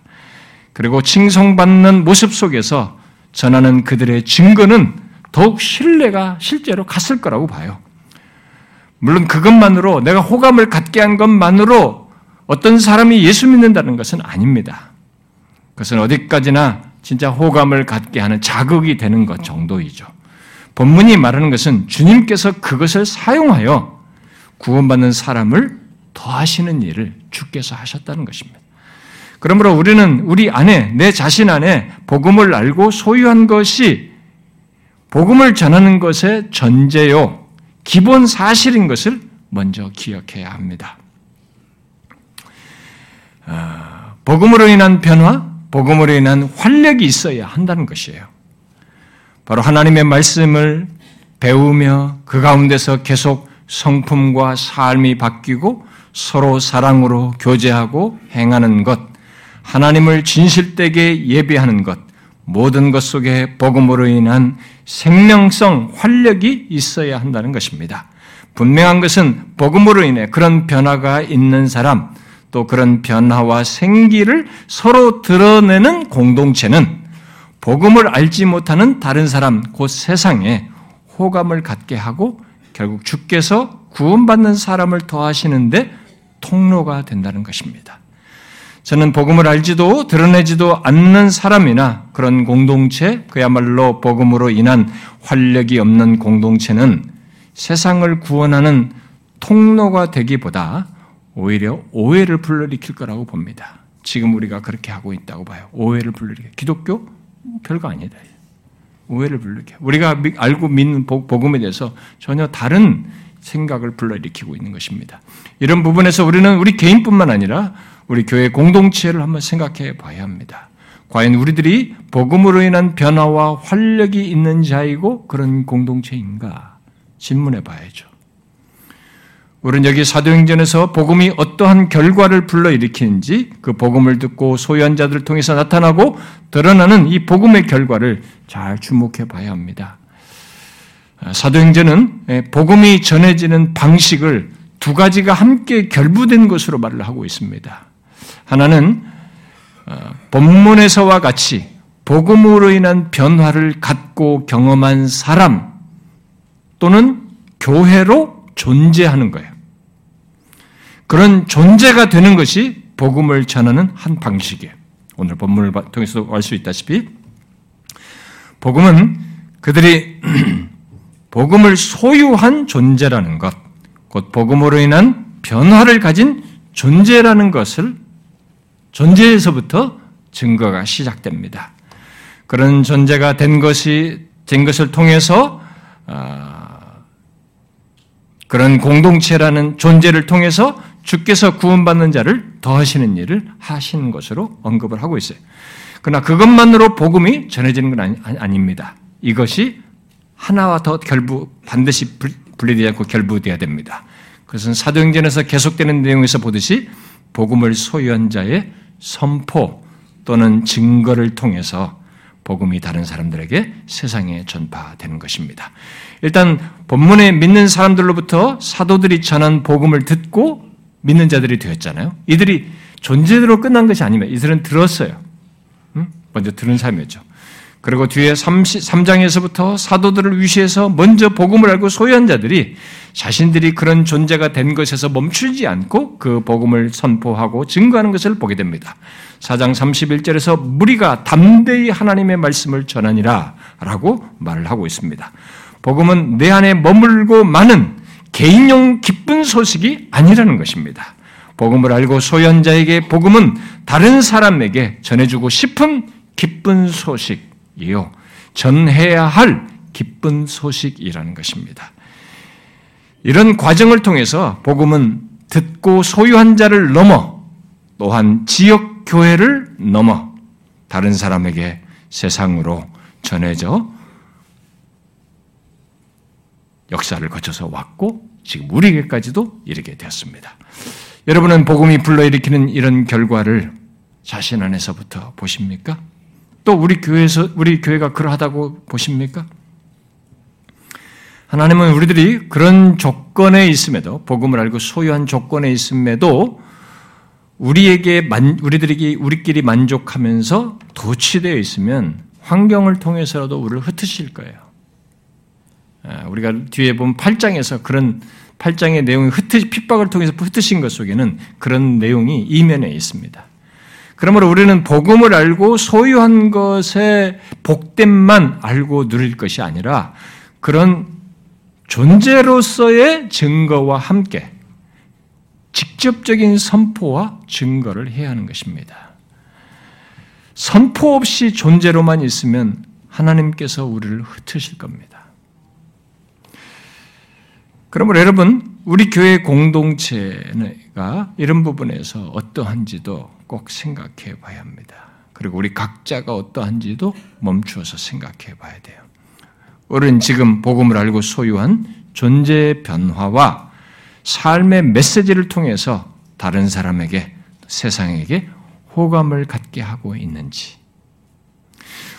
그리고 칭송받는 모습 속에서 전하는 그들의 증거는 더욱 신뢰가 실제로 갔을 거라고 봐요. 물론 그것만으로 내가 호감을 갖게 한 것만으로 어떤 사람이 예수 믿는다는 것은 아닙니다. 그것은 어디까지나 진짜 호감을 갖게 하는 자극이 되는 것 정도이죠. 본문이 말하는 것은 주님께서 그것을 사용하여 구원받는 사람을 더하시는 일을 주께서 하셨다는 것입니다. 그러므로 우리는 우리 안에, 내 자신 안에 복음을 알고 소유한 것이 복음을 전하는 것의 전제요, 기본 사실인 것을 먼저 기억해야 합니다. 복음으로 인한 변화, 복음으로 인한 활력이 있어야 한다는 것이에요. 바로 하나님의 말씀을 배우며 그 가운데서 계속 성품과 삶이 바뀌고 서로 사랑으로 교제하고 행하는 것, 하나님을 진실되게 예배하는 것, 모든 것 속에 복음으로 인한 생명성, 활력이 있어야 한다는 것입니다. 분명한 것은 복음으로 인해 그런 변화가 있는 사람, 또 그런 변화와 생기를 서로 드러내는 공동체는 복음을 알지 못하는 다른 사람, 곧 세상에 호감을 갖게 하고 결국 주께서 구원받는 사람을 더하시는데 통로가 된다는 것입니다. 저는 복음을 알지도 드러내지도 않는 사람이나 그런 공동체, 그야말로 복음으로 인한 활력이 없는 공동체는 세상을 구원하는 통로가 되기보다 오히려 오해를 불러일으킬 거라고 봅니다. 지금 우리가 그렇게 하고 있다고 봐요. 오해를 불러일으킬. 기독교? 별거 아니다. 오해를 불러일으켜. 우리가 알고 믿는 복음에 대해서 전혀 다른 생각을 불러일으키고 있는 것입니다. 이런 부분에서 우리는 우리 개인뿐만 아니라 우리 교회 공동체를 한번 생각해 봐야 합니다. 과연 우리들이 복음으로 인한 변화와 활력이 있는 자이고 그런 공동체인가? 질문해 봐야죠. 우리는 여기 사도행전에서 복음이 어떠한 결과를 불러일으키는지, 그 복음을 듣고 소유한 자들을 통해서 나타나고 드러나는 이 복음의 결과를 잘 주목해 봐야 합니다. 사도행전은 복음이 전해지는 방식을 두 가지가 함께 결부된 것으로 말을 하고 있습니다. 하나는 본문에서와 같이 복음으로 인한 변화를 갖고 경험한 사람 또는 교회로 존재하는 거예요. 그런 존재가 되는 것이 복음을 전하는 한 방식이에요. 오늘 본문을 통해서도 알 수 있다시피 복음은 그들이 복음을 소유한 존재라는 것, 곧 복음으로 인한 변화를 가진 존재라는 것을, 존재에서부터 증거가 시작됩니다. 그런 존재가 된 것이, 된 것을 통해서, 그런 공동체라는 존재를 통해서 주께서 구원받는 자를 더하시는 일을 하시는 것으로 언급을 하고 있어요. 그러나 그것만으로 복음이 전해지는 건 아니, 아닙니다. 이것이 하나와 더 결부, 반드시 분리되지 않고 결부되어야 됩니다. 그것은 사도행전에서 계속되는 내용에서 보듯이 복음을 소유한 자의 선포 또는 증거를 통해서 복음이 다른 사람들에게 세상에 전파되는 것입니다. 일단 본문에 믿는 사람들로부터 사도들이 전한 복음을 듣고 믿는 자들이 되었잖아요. 이들이 존재로 끝난 것이 아닙니다. 이들은 들었어요. 먼저 들은 삶이었죠. 그리고 뒤에 삼 장에서부터 사도들을 위시해서 먼저 복음을 알고 소유한 자들이 자신들이 그런 존재가 된 것에서 멈추지 않고 그 복음을 선포하고 증거하는 것을 보게 됩니다. 사 장 삼십일 절에서 무리가 담대히 하나님의 말씀을 전하니라 라고 말을 하고 있습니다. 복음은 내 안에 머물고 마는 개인용 기쁜 소식이 아니라는 것입니다. 복음을 알고 소유한 자에게 복음은 다른 사람에게 전해주고 싶은 기쁜 소식, 이요, 전해야 할 기쁜 소식이라는 것입니다. 이런 과정을 통해서 복음은 듣고 소유한 자를 넘어 또한 지역 교회를 넘어 다른 사람에게 세상으로 전해져 역사를 거쳐서 왔고 지금 우리에게까지도 이르게 되었습니다. 여러분은 복음이 불러일으키는 이런 결과를 자신 안에서부터 보십니까? 또 우리 교회에서, 우리 교회가 그러하다고 보십니까? 하나님은 우리들이 그런 조건에 있음에도, 복음을 알고 소유한 조건에 있음에도, 우리에게, 만, 우리들에게, 우리끼리 만족하면서 도취되어 있으면 환경을 통해서라도 우리를 흩으실 거예요. 우리가 뒤에 보면 팔 장에서 그런, 팔 장의 내용이 흩으, 핍박을 통해서 흩으신 것 속에는 그런 내용이 이면에 있습니다. 그러므로 우리는 복음을 알고 소유한 것의 복됨만 알고 누릴 것이 아니라 그런 존재로서의 증거와 함께 직접적인 선포와 증거를 해야 하는 것입니다. 선포 없이 존재로만 있으면 하나님께서 우리를 흩으실 겁니다. 그러므로 여러분, 우리 교회 공동체가 이런 부분에서 어떠한지도 꼭 생각해 봐야 합니다. 그리고 우리 각자가 어떠한지도 멈추어서 생각해 봐야 돼요. 우리는 지금 복음을 알고 소유한 존재의 변화와 삶의 메시지를 통해서 다른 사람에게, 세상에게 호감을 갖게 하고 있는지,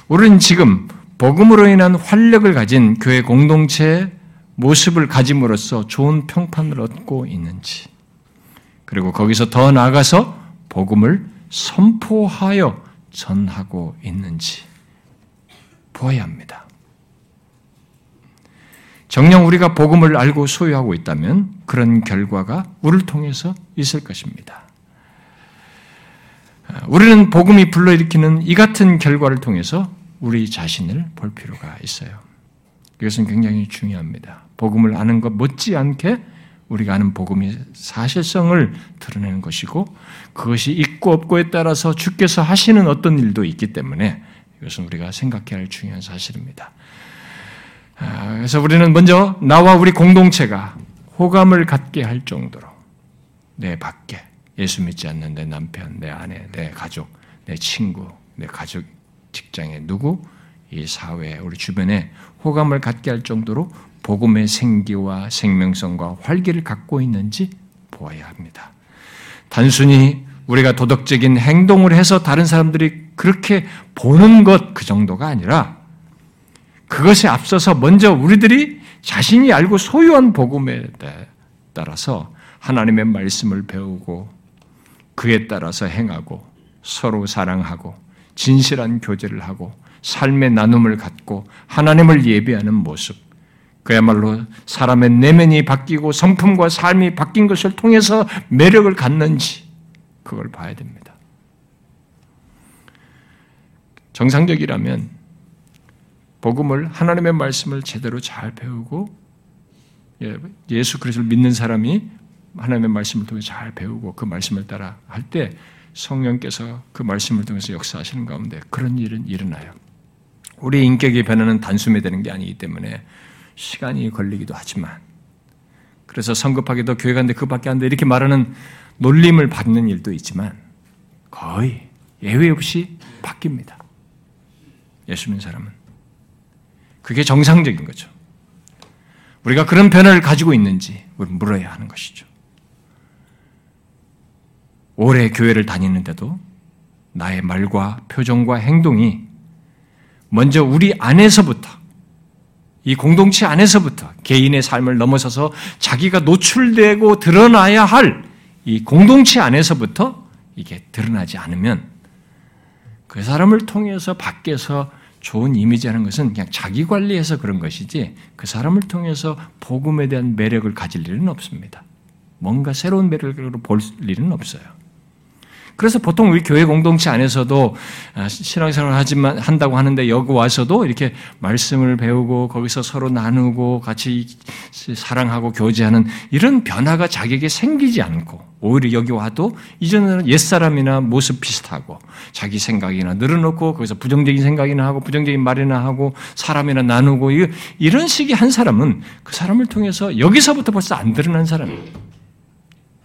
우리는 지금 복음으로 인한 활력을 가진 교회 공동체의 모습을 가짐으로써 좋은 평판을 얻고 있는지, 그리고 거기서 더 나아가서 복음을 선포하여 전하고 있는지 보아야 합니다. 정녕 우리가 복음을 알고 소유하고 있다면 그런 결과가 우리를 통해서 있을 것입니다. 우리는 복음이 불러일으키는 이 같은 결과를 통해서 우리 자신을 볼 필요가 있어요. 이것은 굉장히 중요합니다. 복음을 아는 것 못지않게 우리가 아는 복음이 사실성을 드러내는 것이고, 그것이 있고 없고에 따라서 주께서 하시는 어떤 일도 있기 때문에 이것은 우리가 생각해야 할 중요한 사실입니다. 그래서 우리는 먼저 나와 우리 공동체가 호감을 갖게 할 정도로 내 밖에 예수 믿지 않는 내 남편, 내 아내, 내 가족, 내 친구, 내 가족, 직장의 누구, 이 사회, 우리 주변에 호감을 갖게 할 정도로 복음의 생기와 생명성과 활기를 갖고 있는지 보아야 합니다. 단순히 우리가 도덕적인 행동을 해서 다른 사람들이 그렇게 보는 것, 그 정도가 아니라 그것에 앞서서 먼저 우리들이 자신이 알고 소유한 복음에 따라서 하나님의 말씀을 배우고 그에 따라서 행하고 서로 사랑하고 진실한 교제를 하고 삶의 나눔을 갖고 하나님을 예배하는 모습, 그야말로 사람의 내면이 바뀌고 성품과 삶이 바뀐 것을 통해서 매력을 갖는지 그걸 봐야 됩니다. 정상적이라면 복음을, 하나님의 말씀을 제대로 잘 배우고 예수 그리스도를 믿는 사람이 하나님의 말씀을 통해 잘 배우고 그 말씀을 따라 할 때 성령께서 그 말씀을 통해서 역사하시는 가운데 그런 일은 일어나요. 우리의 인격의 변화는 단숨에 되는 게 아니기 때문에 시간이 걸리기도 하지만, 그래서 성급하게도 교회 간데 그밖에 안 돼 이렇게 말하는 놀림을 받는 일도 있지만 거의 예외 없이 바뀝니다. 예수 믿는 사람은 그게 정상적인 거죠. 우리가 그런 변화를 가지고 있는지 물어야 하는 것이죠. 오래 교회를 다니는데도 나의 말과 표정과 행동이 먼저 우리 안에서부터, 이 공동체 안에서부터 개인의 삶을 넘어서서 자기가 노출되고 드러나야 할 이 공동체 안에서부터 이게 드러나지 않으면 그 사람을 통해서 밖에서 좋은 이미지라는 것은 그냥 자기 관리해서 그런 것이지 그 사람을 통해서 복음에 대한 매력을 가질 일은 없습니다. 뭔가 새로운 매력으로 볼 일은 없어요. 그래서 보통 우리 교회 공동체 안에서도 신앙생활을 하지만 한다고 하는데 여기 와서도 이렇게 말씀을 배우고 거기서 서로 나누고 같이 사랑하고 교제하는 이런 변화가 자기에게 생기지 않고, 오히려 여기 와도 이전에는 옛사람이나 모습 비슷하고 자기 생각이나 늘어놓고 거기서 부정적인 생각이나 하고 부정적인 말이나 하고 사람이나 나누고 이런 식의 한 사람은 그 사람을 통해서 여기서부터 벌써 안 드러난 사람입니다.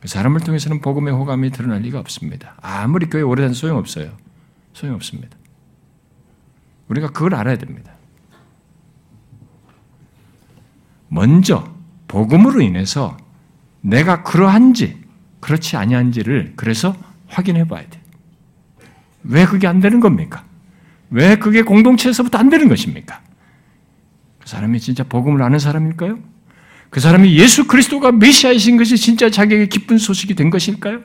그 사람을 통해서는 복음의 호감이 드러날 리가 없습니다. 아무리 교회 오래 다녀도 소용없어요. 소용없습니다. 우리가 그걸 알아야 됩니다. 먼저 복음으로 인해서 내가 그러한지 그렇지 아니한지를 그래서 확인해 봐야 돼요. 왜 그게 안 되는 겁니까? 왜 그게 공동체에서부터 안 되는 것입니까? 그 사람이 진짜 복음을 아는 사람일까요? 그 사람이 예수 그리스도가 메시아이신 것이 진짜 자기에게 기쁜 소식이 된 것일까요?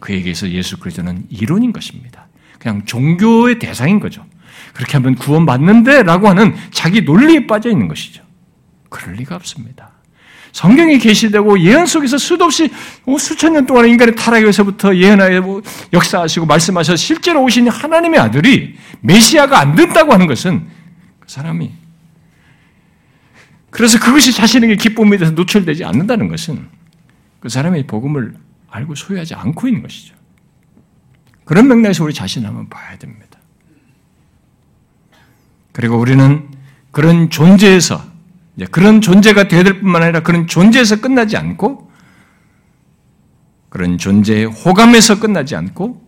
그에게서 예수 그리스도는 이론인 것입니다. 그냥 종교의 대상인 거죠. 그렇게 하면 구원 받는데 라고 하는 자기 논리에 빠져 있는 것이죠. 그럴 리가 없습니다. 성경이 계시되고 예언 속에서 수도 없이 수천 년 동안 인간의 타락에서부터 예언하여 역사하시고 말씀하셔서 실제로 오신 하나님의 아들이 메시아가 안 된다고 하는 것은 그 사람이 그래서 그것이 자신에게 기쁨에 대해서 노출되지 않는다는 것은 그 사람이 복음을 알고 소유하지 않고 있는 것이죠. 그런 맥락에서 우리 자신을 한번 봐야 됩니다. 그리고 우리는 그런 존재에서, 이제 그런 존재가 되어야 될 뿐만 아니라 그런 존재에서 끝나지 않고, 그런 존재의 호감에서 끝나지 않고,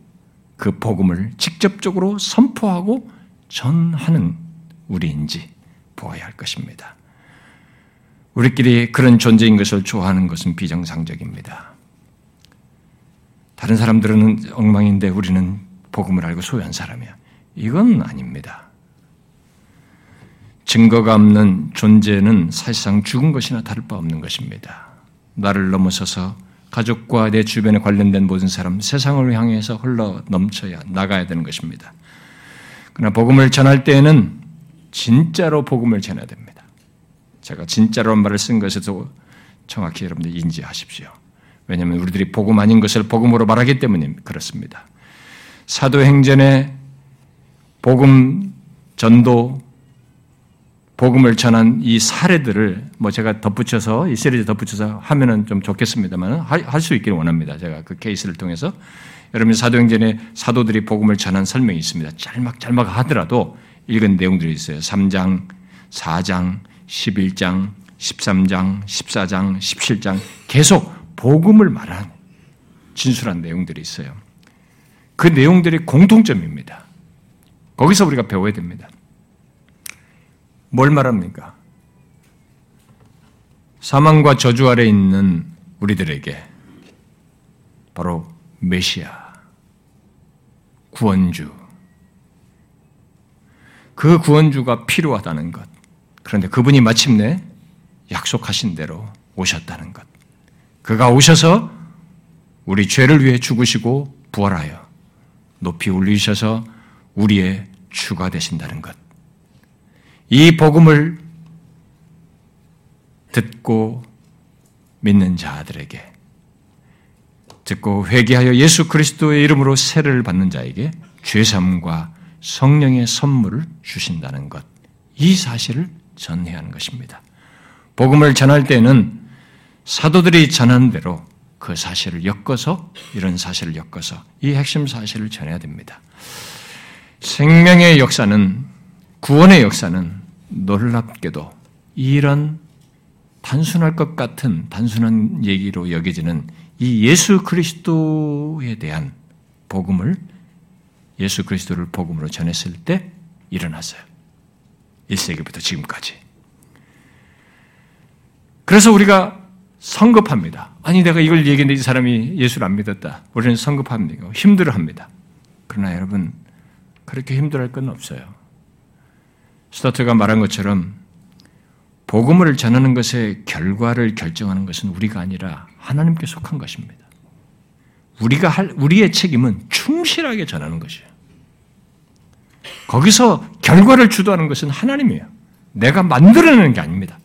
그 복음을 직접적으로 선포하고 전하는 우리인지 보아야 할 것입니다. 우리끼리 그런 존재인 것을 좋아하는 것은 비정상적입니다. 다른 사람들은 엉망인데 우리는 복음을 알고 소유한 사람이야. 이건 아닙니다. 증거가 없는 존재는 사실상 죽은 것이나 다를 바 없는 것입니다. 나를 넘어서서 가족과 내 주변에 관련된 모든 사람, 세상을 향해서 흘러 넘쳐야 나가야 되는 것입니다. 그러나 복음을 전할 때에는 진짜로 복음을 전해야 됩니다. 제가 진짜로란 말을 쓴 것에도 정확히 여러분들 인지하십시오. 왜냐하면 우리들이 복음 아닌 것을 복음으로 말하기 때문에 그렇습니다. 사도행전에 복음 전도, 복음을 전한 이 사례들을 뭐 제가 덧붙여서 이 시리즈 덧붙여서 하면은 좀 좋겠습니다만 할 수 있기를 원합니다. 제가 그 케이스를 통해서 여러분 사도행전에 사도들이 복음을 전한 설명이 있습니다. 짤막짤막 하더라도 읽은 내용들이 있어요. 삼 장, 사 장, 십일 장, 십삼 장, 십사 장, 십칠 장 계속 복음을 말한 진술한 내용들이 있어요. 그 내용들이 공통점입니다. 거기서 우리가 배워야 됩니다. 뭘 말합니까? 사망과 저주 아래 있는 우리들에게 바로 메시아, 구원주, 그 구원주가 필요하다는 것. 그런데 그분이 마침내 약속하신 대로 오셨다는 것. 그가 오셔서 우리 죄를 위해 죽으시고 부활하여 높이 올리셔서 우리의 주가 되신다는 것. 이 복음을 듣고 믿는 자들에게, 듣고 회개하여 예수 그리스도의 이름으로 세례를 받는 자에게 죄사함과 성령의 선물을 주신다는 것. 이 사실을 전해야 하는 것입니다. 복음을 전할 때는 사도들이 전한 대로 그 사실을 엮어서, 이런 사실을 엮어서 이 핵심 사실을 전해야 됩니다. 생명의 역사는, 구원의 역사는 놀랍게도 이런 단순할 것 같은 단순한 얘기로 여겨지는 이 예수 그리스도에 대한 복음을, 예수 그리스도를 복음으로 전했을 때 일어났어요. 일 세기부터 지금까지. 그래서 우리가 성급합니다. 아니 내가 이걸 얘기했는데 이 사람이 예수를 안 믿었다. 우리는 성급합니다. 힘들어합니다. 그러나 여러분 그렇게 힘들어할 건 없어요. 스토트가 말한 것처럼 복음을 전하는 것의 결과를 결정하는 것은 우리가 아니라 하나님께 속한 것입니다. 우리가 할 우리의 책임은 충실하게 전하는 것이에요. 거기서 결과를 주도하는 것은 하나님이에요. 내가 만들어내는 게 아닙니다.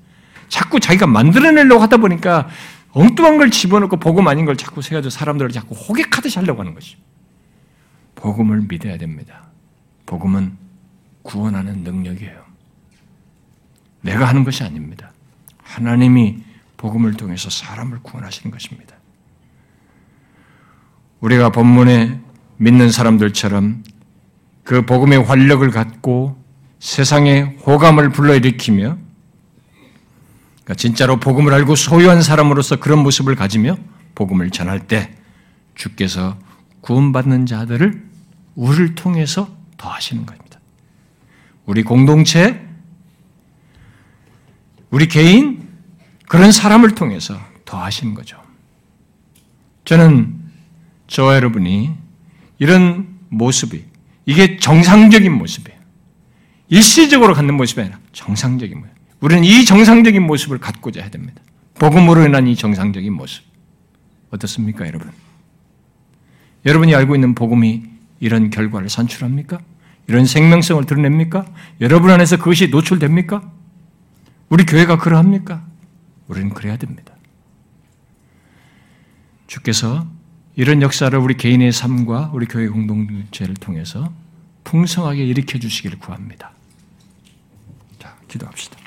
자꾸 자기가 만들어내려고 하다 보니까 엉뚱한 걸 집어넣고 복음 아닌 걸 자꾸 세워서 사람들을 자꾸 호객하듯이 하려고 하는 것이죠. 복음을 믿어야 됩니다. 복음은 구원하는 능력이에요. 내가 하는 것이 아닙니다. 하나님이 복음을 통해서 사람을 구원하시는 것입니다. 우리가 본문에 믿는 사람들처럼 그 복음의 활력을 갖고 세상의 호감을 불러일으키며, 진짜로 복음을 알고 소유한 사람으로서 그런 모습을 가지며 복음을 전할 때 주께서 구원받는 자들을 우리를 통해서 더하시는 것입니다. 우리 공동체, 우리 개인, 그런 사람을 통해서 더하시는 거죠. 저는 저와 여러분이 이런 모습이, 이게 정상적인 모습이에요. 일시적으로 갖는 모습이 아니라 정상적인 모습. 우리는 이 정상적인 모습을 갖고자 해야 됩니다. 복음으로 인한 이 정상적인 모습. 어떻습니까, 여러분? 여러분이 알고 있는 복음이 이런 결과를 산출합니까? 이런 생명성을 드러냅니까? 여러분 안에서 그것이 노출됩니까? 우리 교회가 그러합니까? 우리는 그래야 됩니다. 주께서 이런 역사를 우리 개인의 삶과 우리 교회 공동체를 통해서 풍성하게 일으켜 주시기를 구합니다. 자, 기도합시다.